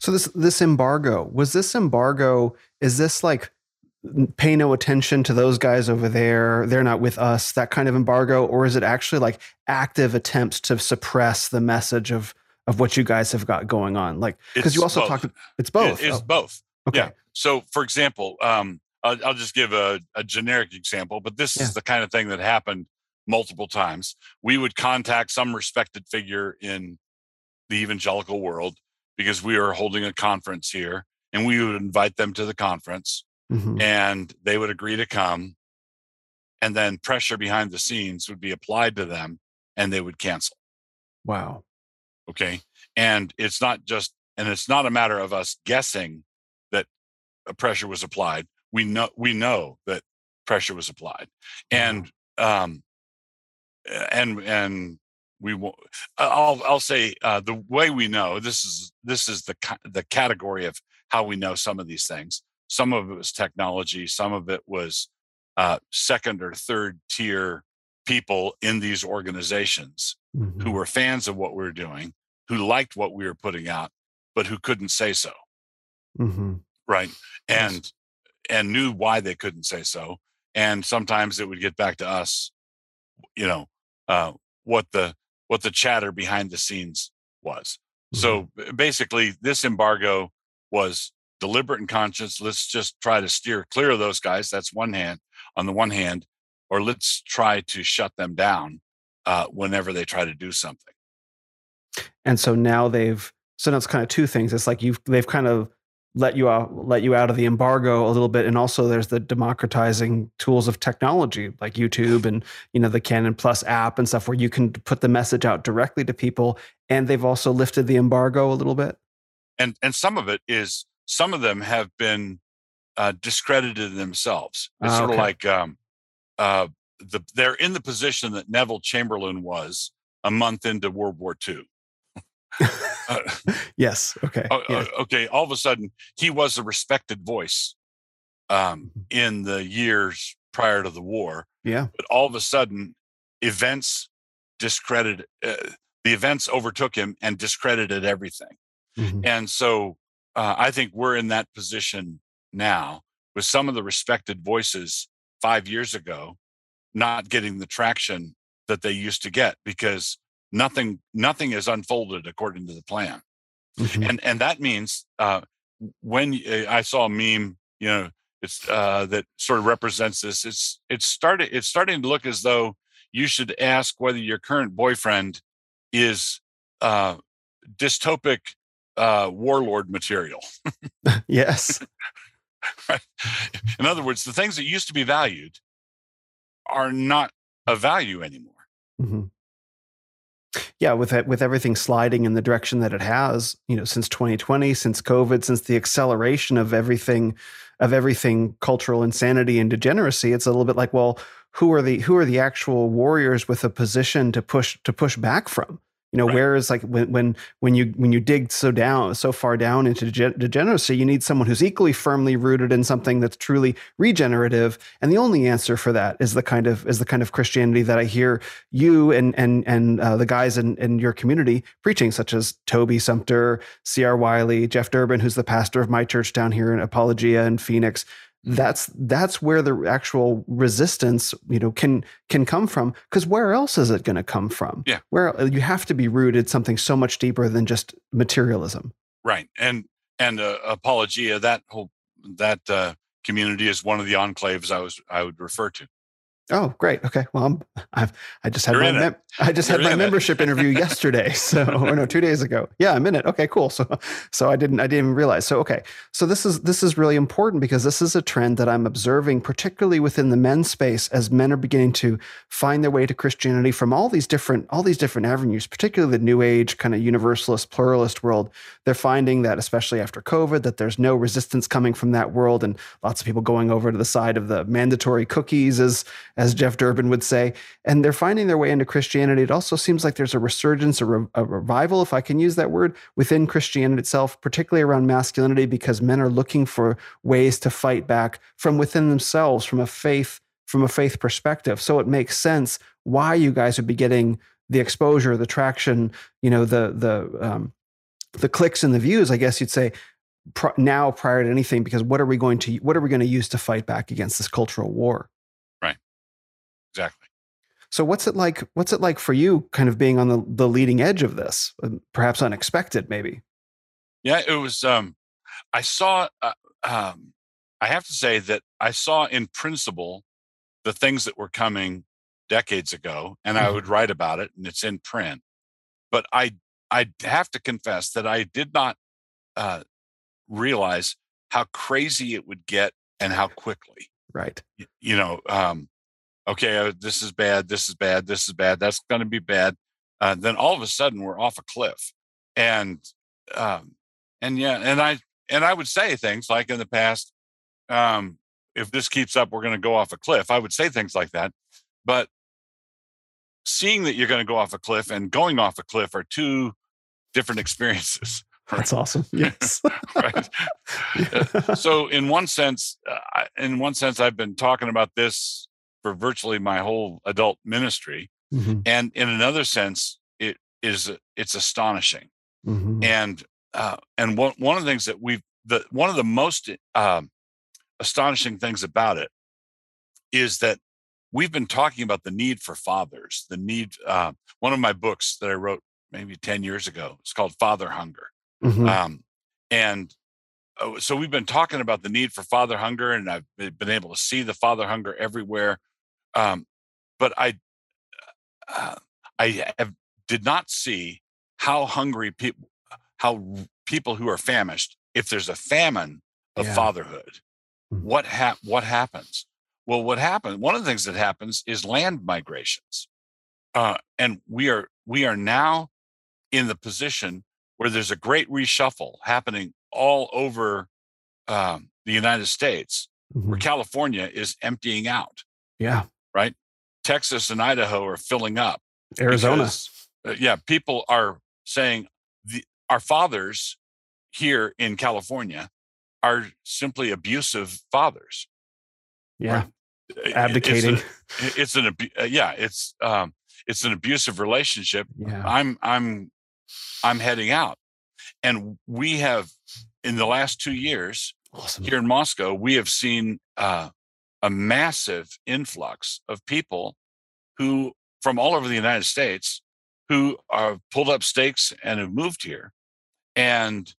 So this embargo, is this like pay no attention to those guys over there, they're not with us, that kind of embargo? Or is it actually like active attempts to suppress the message of what you guys have got going on? Like, because you also talked, it's both. It's both. Okay. Yeah. So for example, I'll just give a generic example, but this is the kind of thing that happened multiple times. We would contact some respected figure in the evangelical world because we were holding a conference here, and we would invite them to the conference. Mm-hmm. And they would agree to come, and then pressure behind the scenes would be applied to them and they would cancel. Wow. Okay. And it's not a matter of us guessing that a pressure was applied. We know that pressure was applied. And, I'll say the way we know, this is the category of how we know some of these things. Some of it was technology. Some of it was second or third tier people in these organizations mm-hmm. who were fans of what we were doing, who liked what we were putting out, but who couldn't say so, mm-hmm. right? And yes. And knew why they couldn't say so. And sometimes it would get back to us, what the chatter behind the scenes was. Mm-hmm. So basically, this embargo was deliberate and conscious. Let's just try to steer clear of those guys. That's on the one hand, or let's try to shut them down whenever they try to do something. And so now now it's kind of two things. It's like they've kind of let you out of the embargo a little bit. And also there's the democratizing tools of technology like YouTube and, the Canon Plus app and stuff where you can put the message out directly to people. And they've also lifted the embargo a little bit. And some of it is, some of them have been discredited themselves. It's sort of like they're in the position that Neville Chamberlain was a month into World War II. Yes. Okay. Yeah. Okay. All of a sudden, he was a respected voice in the years prior to the war. Yeah. But all of a sudden, the events overtook him and discredited everything. Mm-hmm. And so, I think we're in that position now with some of the respected voices 5 years ago not getting the traction that they used to get because nothing is unfolded according to the plan. Mm-hmm. And that means when I saw a meme, it's that sort of represents this. It's starting to look as though you should ask whether your current boyfriend is dystopic warlord material. Yes. Right. In other words, the things that used to be valued are not of value anymore. Mm-hmm. Yeah. With everything sliding in the direction that it has, since 2020, since COVID, since the acceleration of everything cultural insanity and degeneracy, it's a little bit like, well, who are the actual warriors with a position to push back from? You know, right. Whereas like when you dig so far down into degeneracy, you need someone who's equally firmly rooted in something that's truly regenerative. And the only answer for that is the kind of Christianity that I hear you and the guys in your community preaching, such as Toby Sumter, C.R. Wiley, Jeff Durbin, who's the pastor of my church down here in Apologia in Phoenix. That's where the actual resistance, you know, can come from. Because where else is it going to come from? Yeah, where you have to be rooted something so much deeper than just materialism. Right, and Apologia, that community is one of the enclaves I would refer to. Oh, great. Okay. Well, I just had my membership interview yesterday. So, or no, 2 days ago. Yeah, I'm in it. Okay, cool. So I didn't even realize. So, okay. So this is really important because this is a trend that I'm observing, particularly within the men's space, as men are beginning to find their way to Christianity from all these different avenues, particularly the New Age kind of universalist, pluralist world. They're finding that, especially after COVID, that there's no resistance coming from that world, and lots of people going over to the side of the mandatory cookies as Jeff Durbin would say, and they're finding their way into Christianity. It also seems like there's a resurgence, a revival, if I can use that word, within Christianity itself, particularly around masculinity, because men are looking for ways to fight back from within themselves, from a faith perspective. So it makes sense why you guys would be getting the exposure, the traction, you know, the clicks and the views, I guess you'd say, now prior to anything, because what are we going to use to fight back against this cultural war? Exactly. So what's it like for you kind of being on the leading edge of this, perhaps unexpected, maybe? Yeah, it was, I have to say that I saw in principle the things that were coming decades ago, and I would write about it and it's in print. But I have to confess that I did not realize how crazy it would get and how quickly. Right. You know, okay, this is bad, this is bad, this is bad, that's going to be bad. Then all of a sudden we're off a cliff. And I would say things like in the past, if this keeps up, we're going to go off a cliff. I would say things like that. But seeing that you're going to go off a cliff and going off a cliff are two different experiences. Right? That's awesome. Yes. Right. Yeah. So in one sense, I've been talking about this for virtually my whole adult ministry, mm-hmm. and in another sense, it's astonishing. Mm-hmm. And one of the things that one of the most astonishing things about it is that we've been talking about the need for fathers. The need. One of my books that I wrote maybe 10 years ago, it's called Father Hunger, mm-hmm. So we've been talking about the need for father hunger, and I've been able to see the father hunger everywhere. But I did not see how hungry people, who are famished, if there's a famine of fatherhood, what happens? Well, one of the things that happens is land migrations. And we are now in the position where there's a great reshuffle happening all over the United States, mm-hmm. where California is emptying out. Yeah. Right? Texas and Idaho are filling up. Arizona. Because, people are saying our fathers here in California are simply abusive fathers. Yeah. Right? Abdicating. It's an abusive relationship. Yeah. I'm heading out. And we have, in the last 2 years, awesome. Here in Moscow, we have seen a massive influx of people who, from all over the United States, who have pulled up stakes and have moved here. And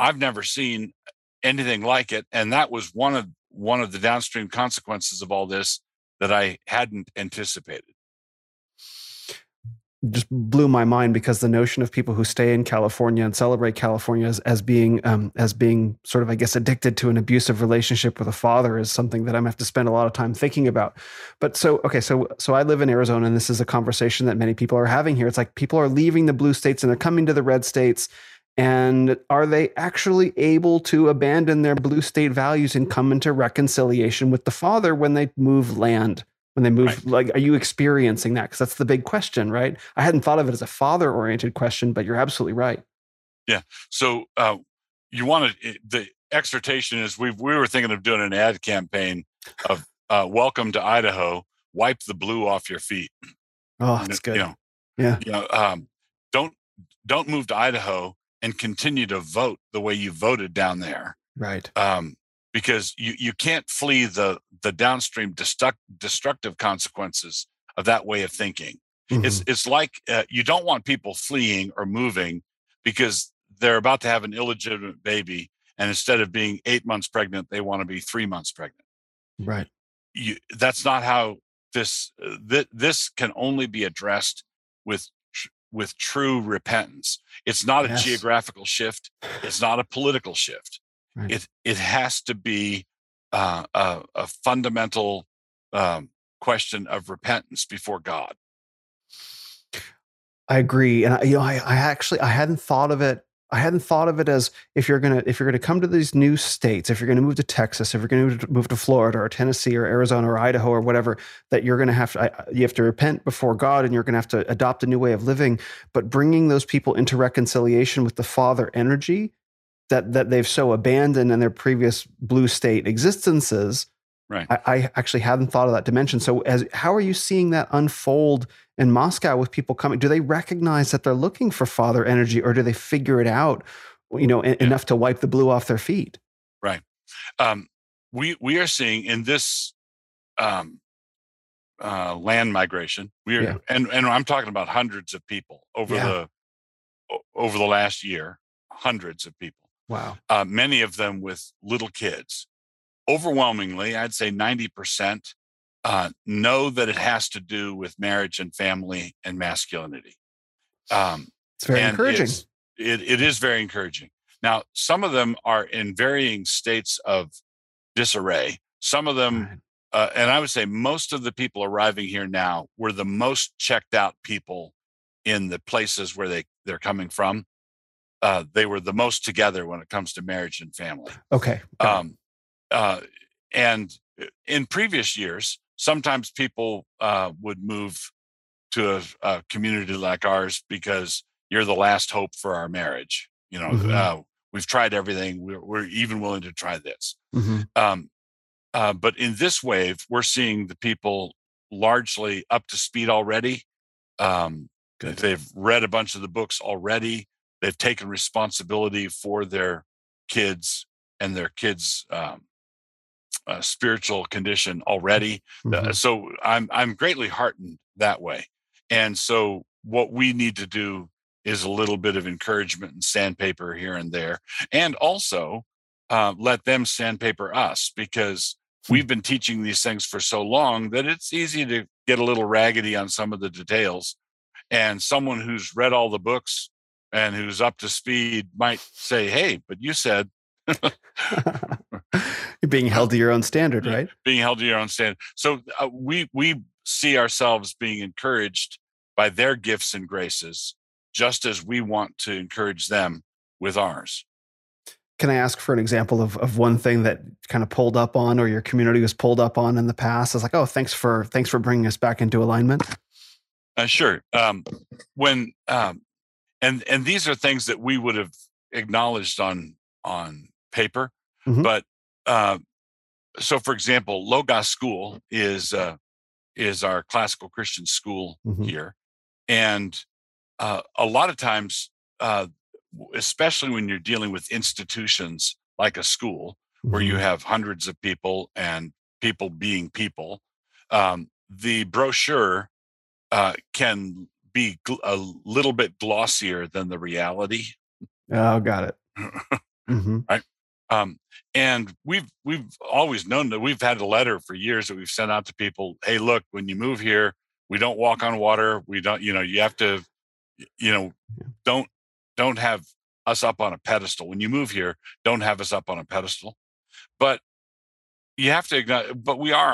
I've never seen anything like it. And that was one of the downstream consequences of all this that I hadn't anticipated. Just blew my mind, because the notion of people who stay in California and celebrate California as being sort of, I guess, addicted to an abusive relationship with a father is something that I'm have to spend a lot of time thinking about. But so I live in Arizona, and this is a conversation that many people are having here. It's like people are leaving the blue states and they're coming to the red states. And are they actually able to abandon their blue state values and come into reconciliation with the father when they move land? when they move, right. Like, are you experiencing that? Because that's the big question, right? I hadn't thought of it as a father-oriented question, but you're absolutely right. Yeah. So you wanted, the exhortation is, we were thinking of doing an ad campaign of welcome to Idaho, wipe the blue off your feet. Oh, that's good. You know, yeah. You know, don't move to Idaho and continue to vote the way you voted down there. Right. Because you can't flee the downstream destructive consequences of that way of thinking. Mm-hmm. It's like you don't want people fleeing or moving because they're about to have an illegitimate baby, and instead of being 8 months pregnant, they want to be 3 months pregnant. Right. That's not how this can only be addressed with true repentance. It's not a geographical shift. It's not a political shift. Right. It has to be a fundamental question of repentance before God. I agree, and I hadn't thought of it. I hadn't thought of it as if you're gonna come to these new states, if you're gonna move to Texas, if you're gonna move to Florida or Tennessee or Arizona or Idaho or whatever, that you're gonna have to repent before God, and you're gonna have to adopt a new way of living. But bringing those people into reconciliation with the Father energy that they've so abandoned in their previous blue state existences, right? I actually hadn't thought of that dimension. So, how are you seeing that unfold in Moscow with people coming? Do they recognize that they're looking for Father energy, or do they figure it out, enough to wipe the blue off their feet? Right. We are seeing in this land migration. And I'm talking about hundreds of people over the last year. Hundreds of people. Wow. Many of them with little kids. Overwhelmingly, I'd say 90% know that it has to do with marriage and family and masculinity. It's very encouraging. It is very encouraging. Now, some of them are in varying states of disarray. Some of them, right. And I would say most of the people arriving here now were the most checked out people in the places where they're coming from. They were the most together when it comes to marriage and family. Okay. And in previous years, sometimes people would move to a community like ours because you're the last hope for our marriage. Mm-hmm. We've tried everything. We're even willing to try this. Mm-hmm. But in this wave, we're seeing the people largely up to speed already. They've read a bunch of the books already. They've taken responsibility for their kids and their kids' spiritual condition already. Mm-hmm. So I'm greatly heartened that way. And so what we need to do is a little bit of encouragement and sandpaper here and there, and also let them sandpaper us, because we've been teaching these things for so long that it's easy to get a little raggedy on some of the details. And someone who's read all the books and who's up to speed might say, "Hey, but you said." You're being held to your own standard, right? Being held to your own standard. So we see ourselves being encouraged by their gifts and graces, just as we want to encourage them with ours. Can I ask for an example of one thing that kind of pulled up on, or your community was pulled up on in the past? It's like, oh, thanks for bringing us back into alignment. Sure. When And these are things that we would have acknowledged on paper, mm-hmm. but so for example, Logos School is our classical Christian school mm-hmm. here, and a lot of times, especially when you're dealing with institutions like a school mm-hmm. where you have hundreds of people and people being people, the brochure can be a little bit glossier than the reality. Oh, got it. Mm-hmm. Right. And we've always known that. We've had a letter for years that we've sent out to people. Hey, look, when you move here, we don't walk on water. We don't, you have to, don't have us up on a pedestal. When you move here, don't have us up on a pedestal, but we are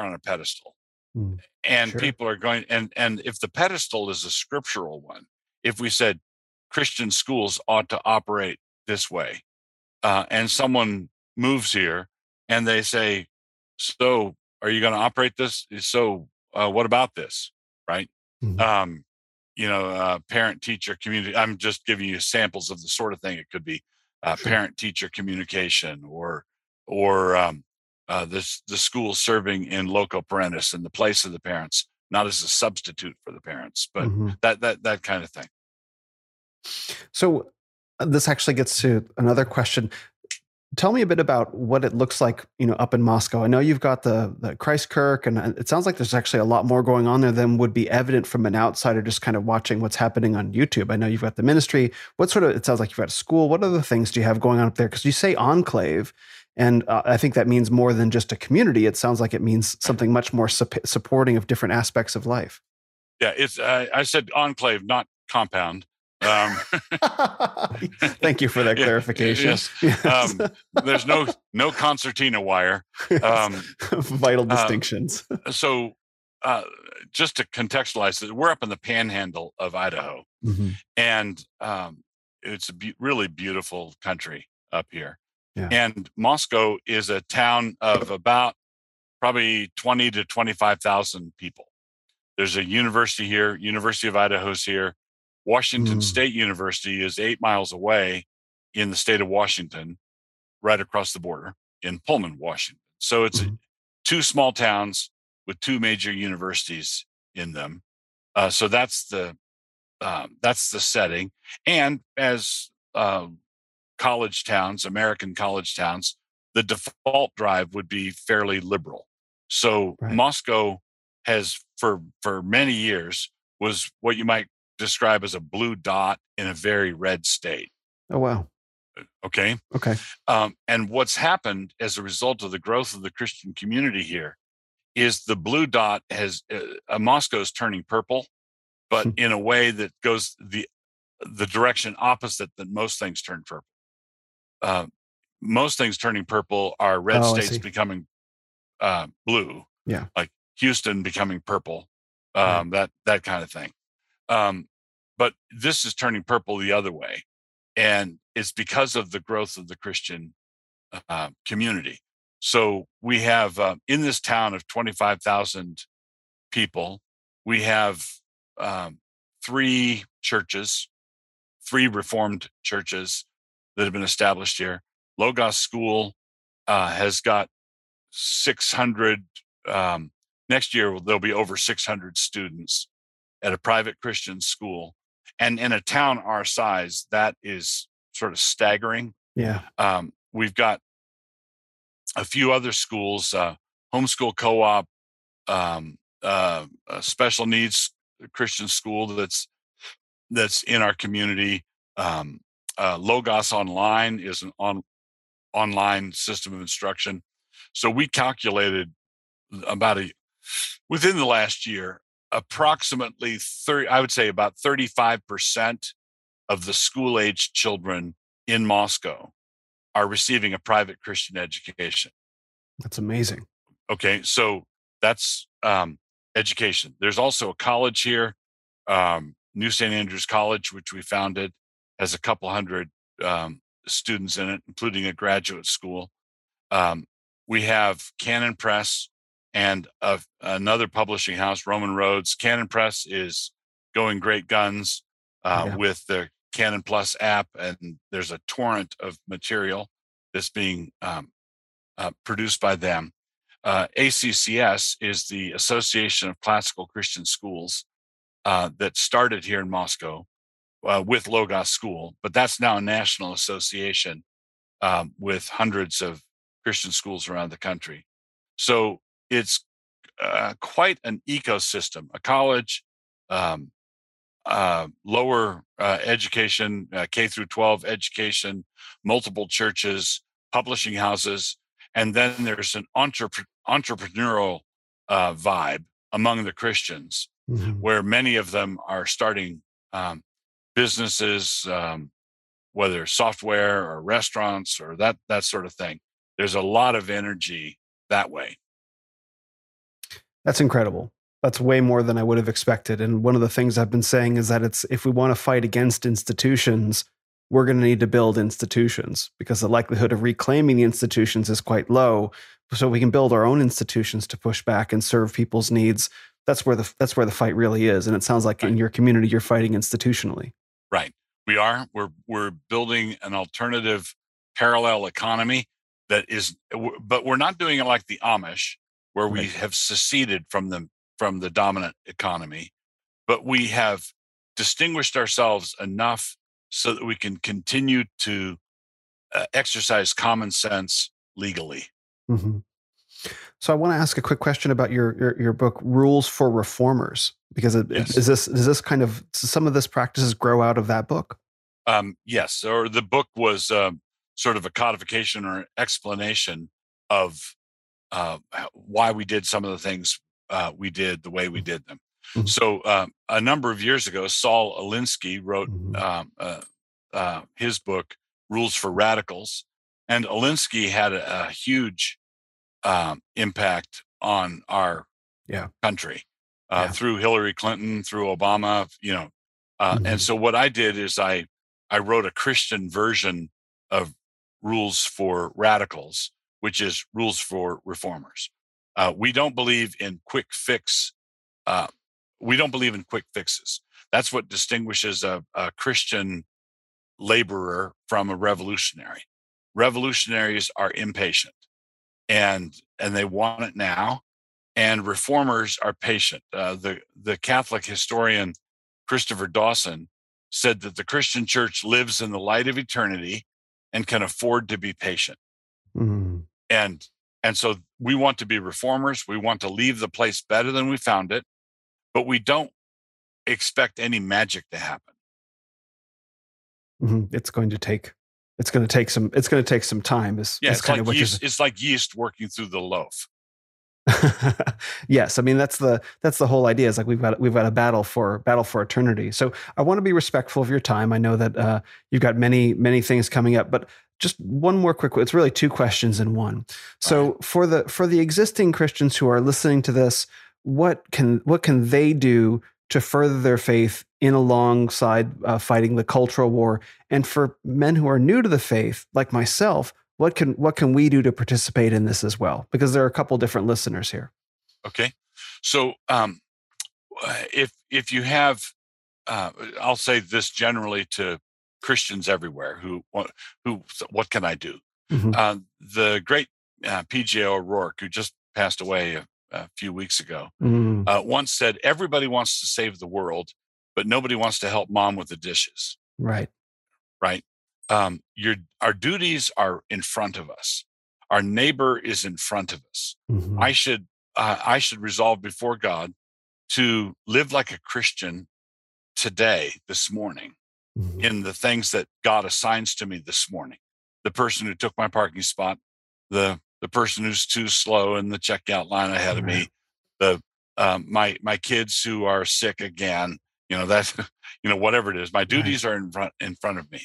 on a pedestal. And sure. People are going, and if the pedestal is a scriptural one, if we said Christian schools ought to operate this way, and someone moves here and they say, so are you going to operate this? So what about this, right? Mm-hmm. Parent-teacher community. I'm just giving you samples of the sort of thing. It could be parent-teacher communication, or the school serving in loco parentis, in the place of the parents, not as a substitute for the parents, but mm-hmm. that kind of thing. So this actually gets to another question. Tell me a bit about what it looks like, up in Moscow. I know you've got the Christ Kirk, and it sounds like there's actually a lot more going on there than would be evident from an outsider just kind of watching what's happening on YouTube. I know you've got the ministry. It sounds like you've got a school. What other things do you have going on up there? Because you say enclave, and I think that means more than just a community. It sounds like it means something much more supporting of different aspects of life. Yeah, I said enclave, not compound. Thank you for that clarification. Yes. There's no concertina wire. Vital distinctions. So just to contextualize it, we're up in the panhandle of Idaho, mm-hmm. and it's a really beautiful country up here. Yeah. And Moscow is a town of about probably 20 to 25,000 people. There's a university here. University of Idaho's here. Washington mm-hmm. State University is 8 miles away in the state of Washington, right across the border in Pullman, Washington. So it's mm-hmm. two small towns with two major universities in them. So that's the setting. And as college towns, American college towns, the default drive would be fairly liberal. So right. Moscow has for many years was what you might describe as a blue dot in a very red state. Oh, wow. Okay. And what's happened as a result of the growth of the Christian community here is the blue dot has, Moscow is turning purple, but in a way that goes the direction opposite that most things turn purple. Most things turning purple are red states becoming blue. Yeah. Like Houston becoming purple, yeah. that kind of thing. But this is turning purple the other way, and it's because of the growth of the Christian community. So we have in this town of 25,000 people, we have three churches, three Reformed churches that have been established here. Logos School has got 600. Next year there'll be over 600 students at a private Christian school, and in a town our size, that is sort of staggering. Yeah. We've got a few other schools, homeschool co-op, a special needs Christian school that's in our community. Logos Online is an online system of instruction. So we calculated within the last year, approximately 35% of the school-aged children in Moscow are receiving a private Christian education. That's amazing. Okay, so that's education. There's also a college here, New St. Andrews College, which we founded, has a couple hundred students in it, including a graduate school. We have Canon Press, and another publishing house, Roman Roads. Canon Press is going great guns with the Canon Plus app, and there's a torrent of material that's being produced by them. ACCS is the Association of Classical Christian Schools that started here in Moscow with Logos School, but that's now a national association with hundreds of Christian schools around the country. So it's quite an ecosystem, a college, lower education, K through 12 education, multiple churches, publishing houses, and then there's an entrepreneurial vibe among the Christians, mm-hmm. where many of them are starting businesses, whether software or restaurants or that sort of thing. There's a lot of energy that way. That's incredible. That's way more than I would have expected. And one of the things I've been saying is that if we want to fight against institutions, we're going to need to build institutions, because the likelihood of reclaiming the institutions is quite low. So we can build our own institutions to push back and serve people's needs That's where the fight really is. And it sounds like in your community, you're fighting institutionally. Right. We are. We're building an alternative parallel economy but we're not doing it like the Amish, where we have seceded from the dominant economy, but we have distinguished ourselves enough so that we can continue to exercise common sense legally. Mm-hmm. So I want to ask a quick question about your book, Rules for Reformers, because is this kind of, some of this practices grow out of that book? Yes, or the book was sort of a codification or explanation of why we did some of the things we did the way we did them. Mm-hmm. So a number of years ago, Saul Alinsky wrote his book, Rules for Radicals, and Alinsky had a huge impact on our country through Hillary Clinton, through Obama, and so what I did is I wrote a Christian version of Rules for Radicals, which is Rules for Reformers. We don't believe in quick fix. We don't believe in quick fixes. That's what distinguishes a Christian laborer from a revolutionary. Revolutionaries are impatient. And they want it now, and reformers are patient. The Catholic historian Christopher Dawson said that the Christian church lives in the light of eternity and can afford to be patient. Mm-hmm. And so we want to be reformers. We want to leave the place better than we found it, but we don't expect any magic to happen. Mm-hmm. It's going to take some time. It's like yeast working through the loaf. Yes, I mean that's the whole idea. It's like we've got a battle for eternity. So I want to be respectful of your time. I know that you've got many things coming up, but just one more quick. It's really two questions in one. So for the existing Christians who are listening to this, what can they do to further their faith in alongside fighting the cultural war? And for men who are new to the faith, like myself, what can we do to participate in this as well? Because there are a couple different listeners here. Okay. So if you have, I'll say this generally to Christians everywhere who what can I do? Mm-hmm. The great P.J. O'Rourke, who just passed away a few weeks ago, once said, everybody wants to save the world, but nobody wants to help mom with the dishes. Right. Our duties are in front of us. Our neighbor is in front of us. Mm-hmm. I should resolve before God to live like a Christian today, this morning, in the things that God assigns to me this morning. The person who took my parking spot, the person who's too slow in the checkout line ahead of me, my kids who are sick again, whatever it is, my duties are in front of me.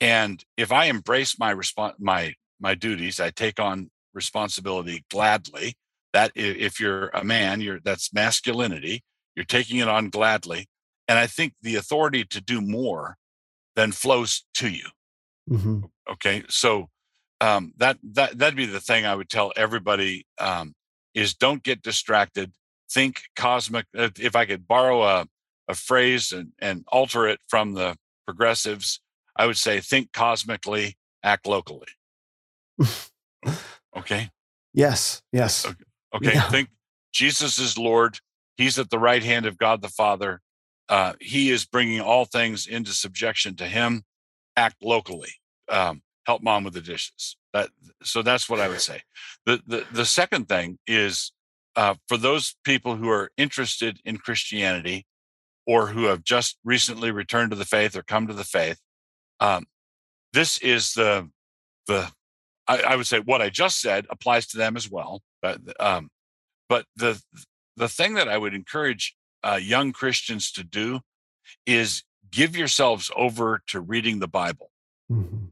And if I embrace my duties, I take on responsibility gladly. That if you're a man, that's masculinity. You're taking it on gladly, and I think the authority to do more then flows to you. Mm-hmm. Okay, so. That'd be the thing I would tell everybody is don't get distracted. Think cosmic. If I could borrow a phrase and alter it from the progressives, I would say think cosmically, act locally. Okay. Yes. Okay. Yeah. Think Jesus is Lord. He's at the right hand of God the Father. He is bringing all things into subjection to him. Act locally. Help mom with the dishes. So that's what I would say. The second thing is for those people who are interested in Christianity or who have just recently returned to the faith or come to the faith, this is I would say what I just said applies to them as well. But the thing that I would encourage young Christians to do is give yourselves over to reading the Bible. Mm-hmm.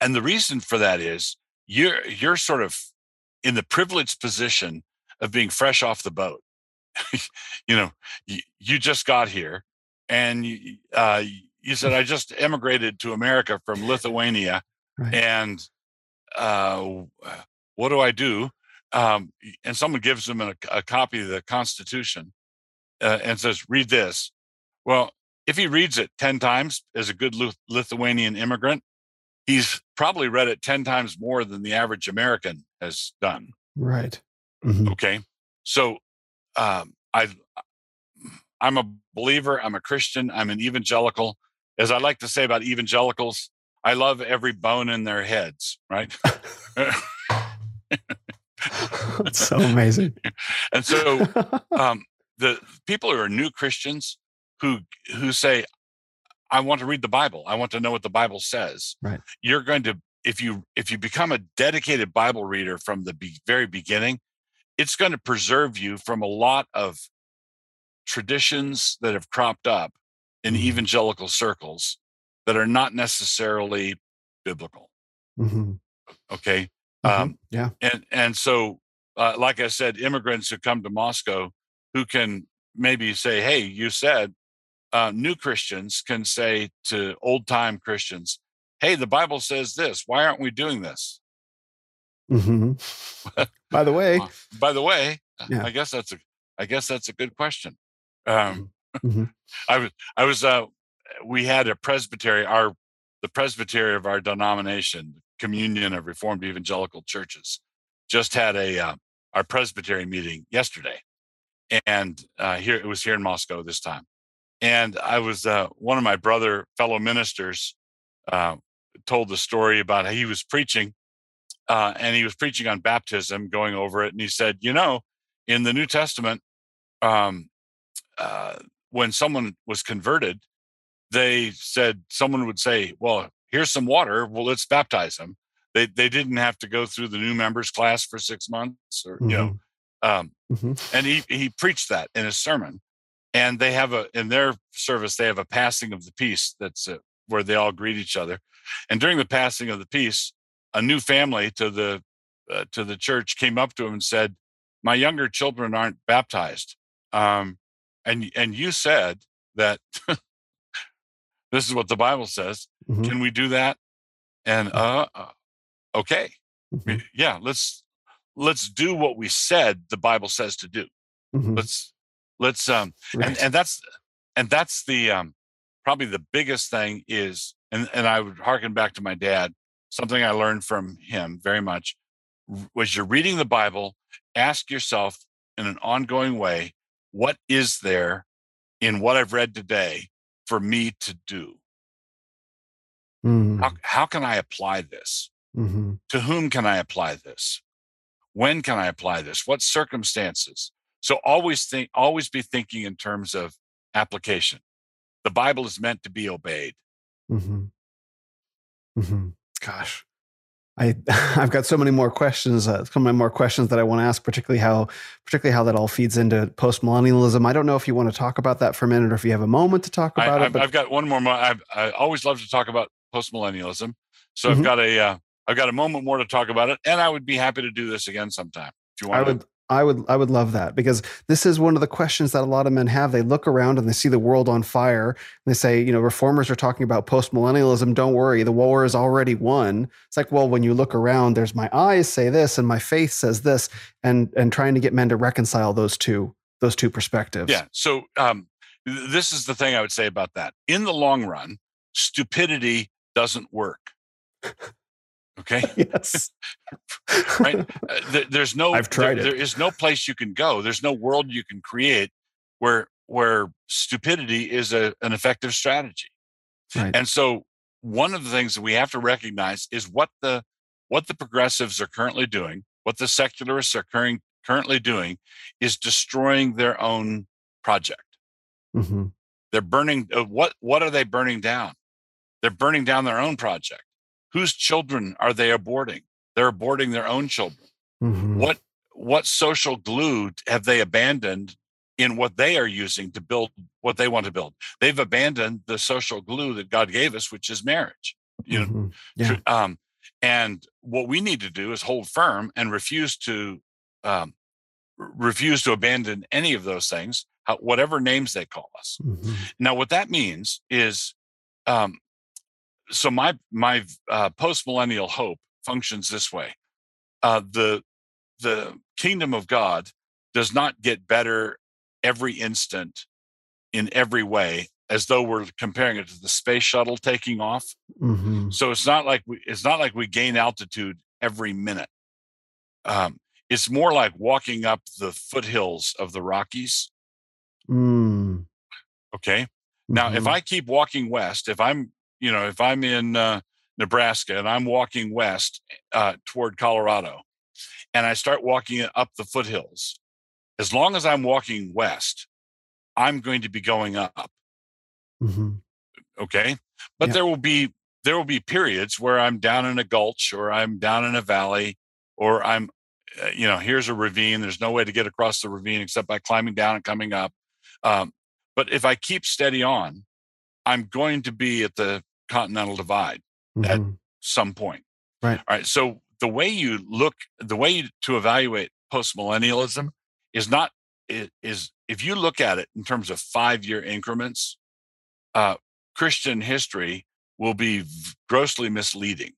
And the reason for that is you're sort of in the privileged position of being fresh off the boat. You just got here, and you said, I just emigrated to America from Lithuania, and what do I do? and someone gives him a copy of the Constitution and says, read this. Well, if he reads it 10 times as a good Lithuanian immigrant, he's probably read it 10 times more than the average American has done. Right. Mm-hmm. Okay. So I'm a believer. I'm a Christian. I'm an evangelical. As I like to say about evangelicals, I love every bone in their heads, right? That's so amazing. And so the people who are new Christians who say, I want to read the Bible. I want to know what the Bible says. Right. You're going to, if you become a dedicated Bible reader from the very beginning, it's going to preserve you from a lot of traditions that have cropped up in evangelical circles that are not necessarily biblical. Mm-hmm. Okay. Mm-hmm. Yeah. And so, like I said, immigrants who come to Moscow who can maybe say, hey, you said, new Christians can say to old-time Christians, hey, the Bible says this. Why aren't we doing this? Mm-hmm. By the way, yeah. I guess that's a good question. Mm-hmm. We had a presbytery, the presbytery of our denomination, Communion of Reformed Evangelical Churches, just had our presbytery meeting yesterday, and it was here in Moscow this time. And I was one of my fellow ministers told the story about how he was preaching, and he was preaching on baptism, going over it, and he said, you know, in the New Testament, when someone was converted, they said someone would say, well, here's some water. Well, let's baptize them. They didn't have to go through the new members class for 6 months, or mm-hmm. you know, mm-hmm. and he preached that in his sermon. And they have in their service, they have a passing of the peace that's where they all greet each other. And during the passing of the peace, a new family to the church came up to him and said, my younger children aren't baptized. And you said that this is what the Bible says. Mm-hmm. Can we do that? And okay. Mm-hmm. Yeah, let's do what we said the Bible says to do. Mm-hmm. Let's right. and that's the probably the biggest thing is, and I would hearken back to my dad. Something I learned from him very much was, you're reading the Bible, ask yourself in an ongoing way, what is there in what I've read today for me to do? Mm. How can I apply this? Mm-hmm. To whom can I apply this? When can I apply this? What circumstances? So always be thinking in terms of application. The Bible is meant to be obeyed. Mm-hmm. Mm-hmm. Gosh, I've got so many more questions. So many more questions that I want to ask, particularly how that all feeds into postmillennialism. I don't know if you want to talk about that for a minute, or if you have a moment to talk about it. But I've got one more. I always love to talk about postmillennialism, so mm-hmm. I've got a moment more to talk about it, and I would be happy to do this again sometime if you want. I would love that, because this is one of the questions that a lot of men have. They look around and they see the world on fire, and they say, you know, reformers are talking about postmillennialism. Don't worry, the war is already won. It's like, well, when you look around, there's my eyes say this and my faith says this, and trying to get men to reconcile those two perspectives. Yeah. So this is the thing I would say about that. In the long run, stupidity doesn't work. Okay. Yes. Right. There's no. I've tried it. There is no place you can go. There's no world you can create where stupidity is an effective strategy. Right. And so, one of the things that we have to recognize is what the progressives are currently doing, what the secularists are currently doing, is destroying their own project. Mm-hmm. They're burning. What are they burning down? They're burning down their own project. Whose children are they aborting? They're aborting their own children. Mm-hmm. What social glue have they abandoned in what they are using to build what they want to build? They've abandoned the social glue that God gave us, which is marriage. You know, mm-hmm. yeah. And what we need to do is hold firm and refuse to abandon any of those things, whatever names they call us. Mm-hmm. Now, what that means is. So my post-millennial hope functions this way. The the kingdom of God does not get better every instant in every way, as though we're comparing it to the space shuttle taking off. Mm-hmm. So it's not like we gain altitude every minute. It's more like walking up the foothills of the Rockies. Mm. Okay. Now, mm-hmm. if I keep walking west, if I'm in Nebraska and I'm walking west toward Colorado, and I start walking up the foothills, as long as I'm walking west, I'm going to be going up. Mm-hmm. Okay. But yeah. there will be periods where I'm down in a gulch, or I'm down in a valley, or I'm, here's a ravine. There's no way to get across the ravine except by climbing down and coming up. But if I keep steady on, I'm going to be at the Continental Divide mm-hmm. at some point. Right. All right. So the way to evaluate postmillennialism is if you look at it in terms of 5-year increments, Christian history will be grossly misleading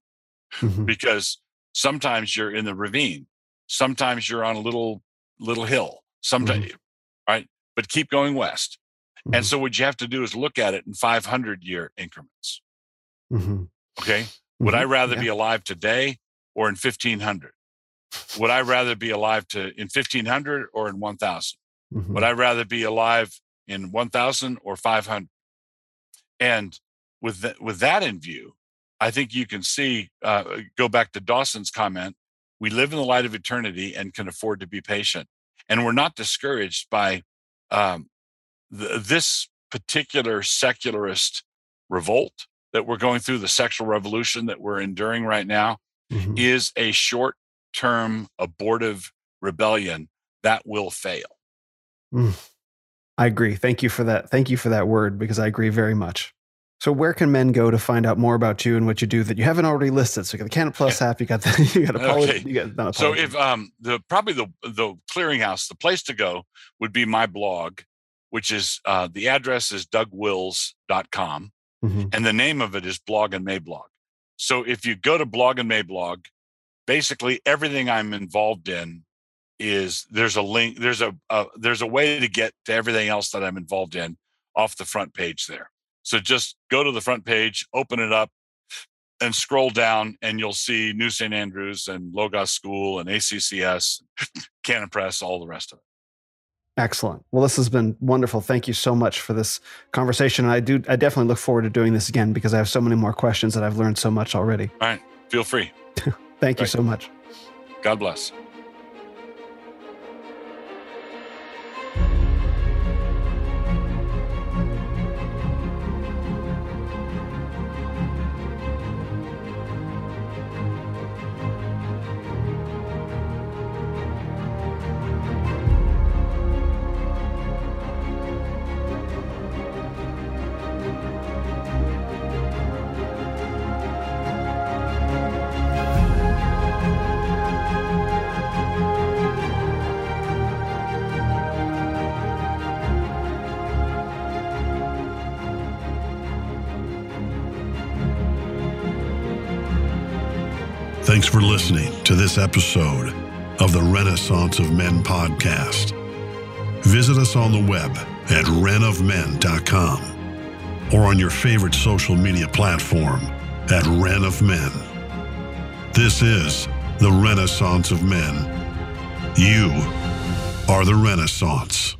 mm-hmm. because sometimes you're in the ravine, sometimes you're on a little hill, sometimes, mm-hmm. right? But keep going west. Mm-hmm. And so what you have to do is look at it in 500-year increments. Mm-hmm. Okay. Mm-hmm. Would I rather be alive today or in 1500? Would I rather be alive in 1500 or in 1000? Mm-hmm. Would I rather be alive in 1000 or 500? And with that in view, I think you can see, go back to Dawson's comment, we live in the light of eternity and can afford to be patient. And we're not discouraged by this particular secularist revolt that we're going through. The sexual revolution that we're enduring right now mm-hmm. is a short-term abortive rebellion that will fail. Mm. I agree. Thank you for that. Thank you for that word, because I agree very much. So where can men go to find out more about you and what you do that you haven't already listed? So you got the Canon Plus app, you got Apologia. Okay. So if the clearinghouse, the place to go would be my blog, which is the address is dougwills.com. Mm-hmm. And the name of it is Blog and May Blog. So if you go to Blog and May Blog, basically everything I'm involved in is there's a link, there's a way to get to everything else that I'm involved in off the front page there. So just go to the front page, open it up, and scroll down, and you'll see New St. Andrews and Logos School and ACCS, Canon Press, all the rest of it. Excellent. Well, this has been wonderful. Thank you so much for this conversation. And I definitely look forward to doing this again, because I have so many more questions that I've learned so much already. All right. Feel free. Thank you so much. God bless. Thanks for listening to this episode of the Renaissance of Men podcast. Visit us on the web at renofmen.com or on your favorite social media platform at renofmen. This is the Renaissance of Men. You are the Renaissance.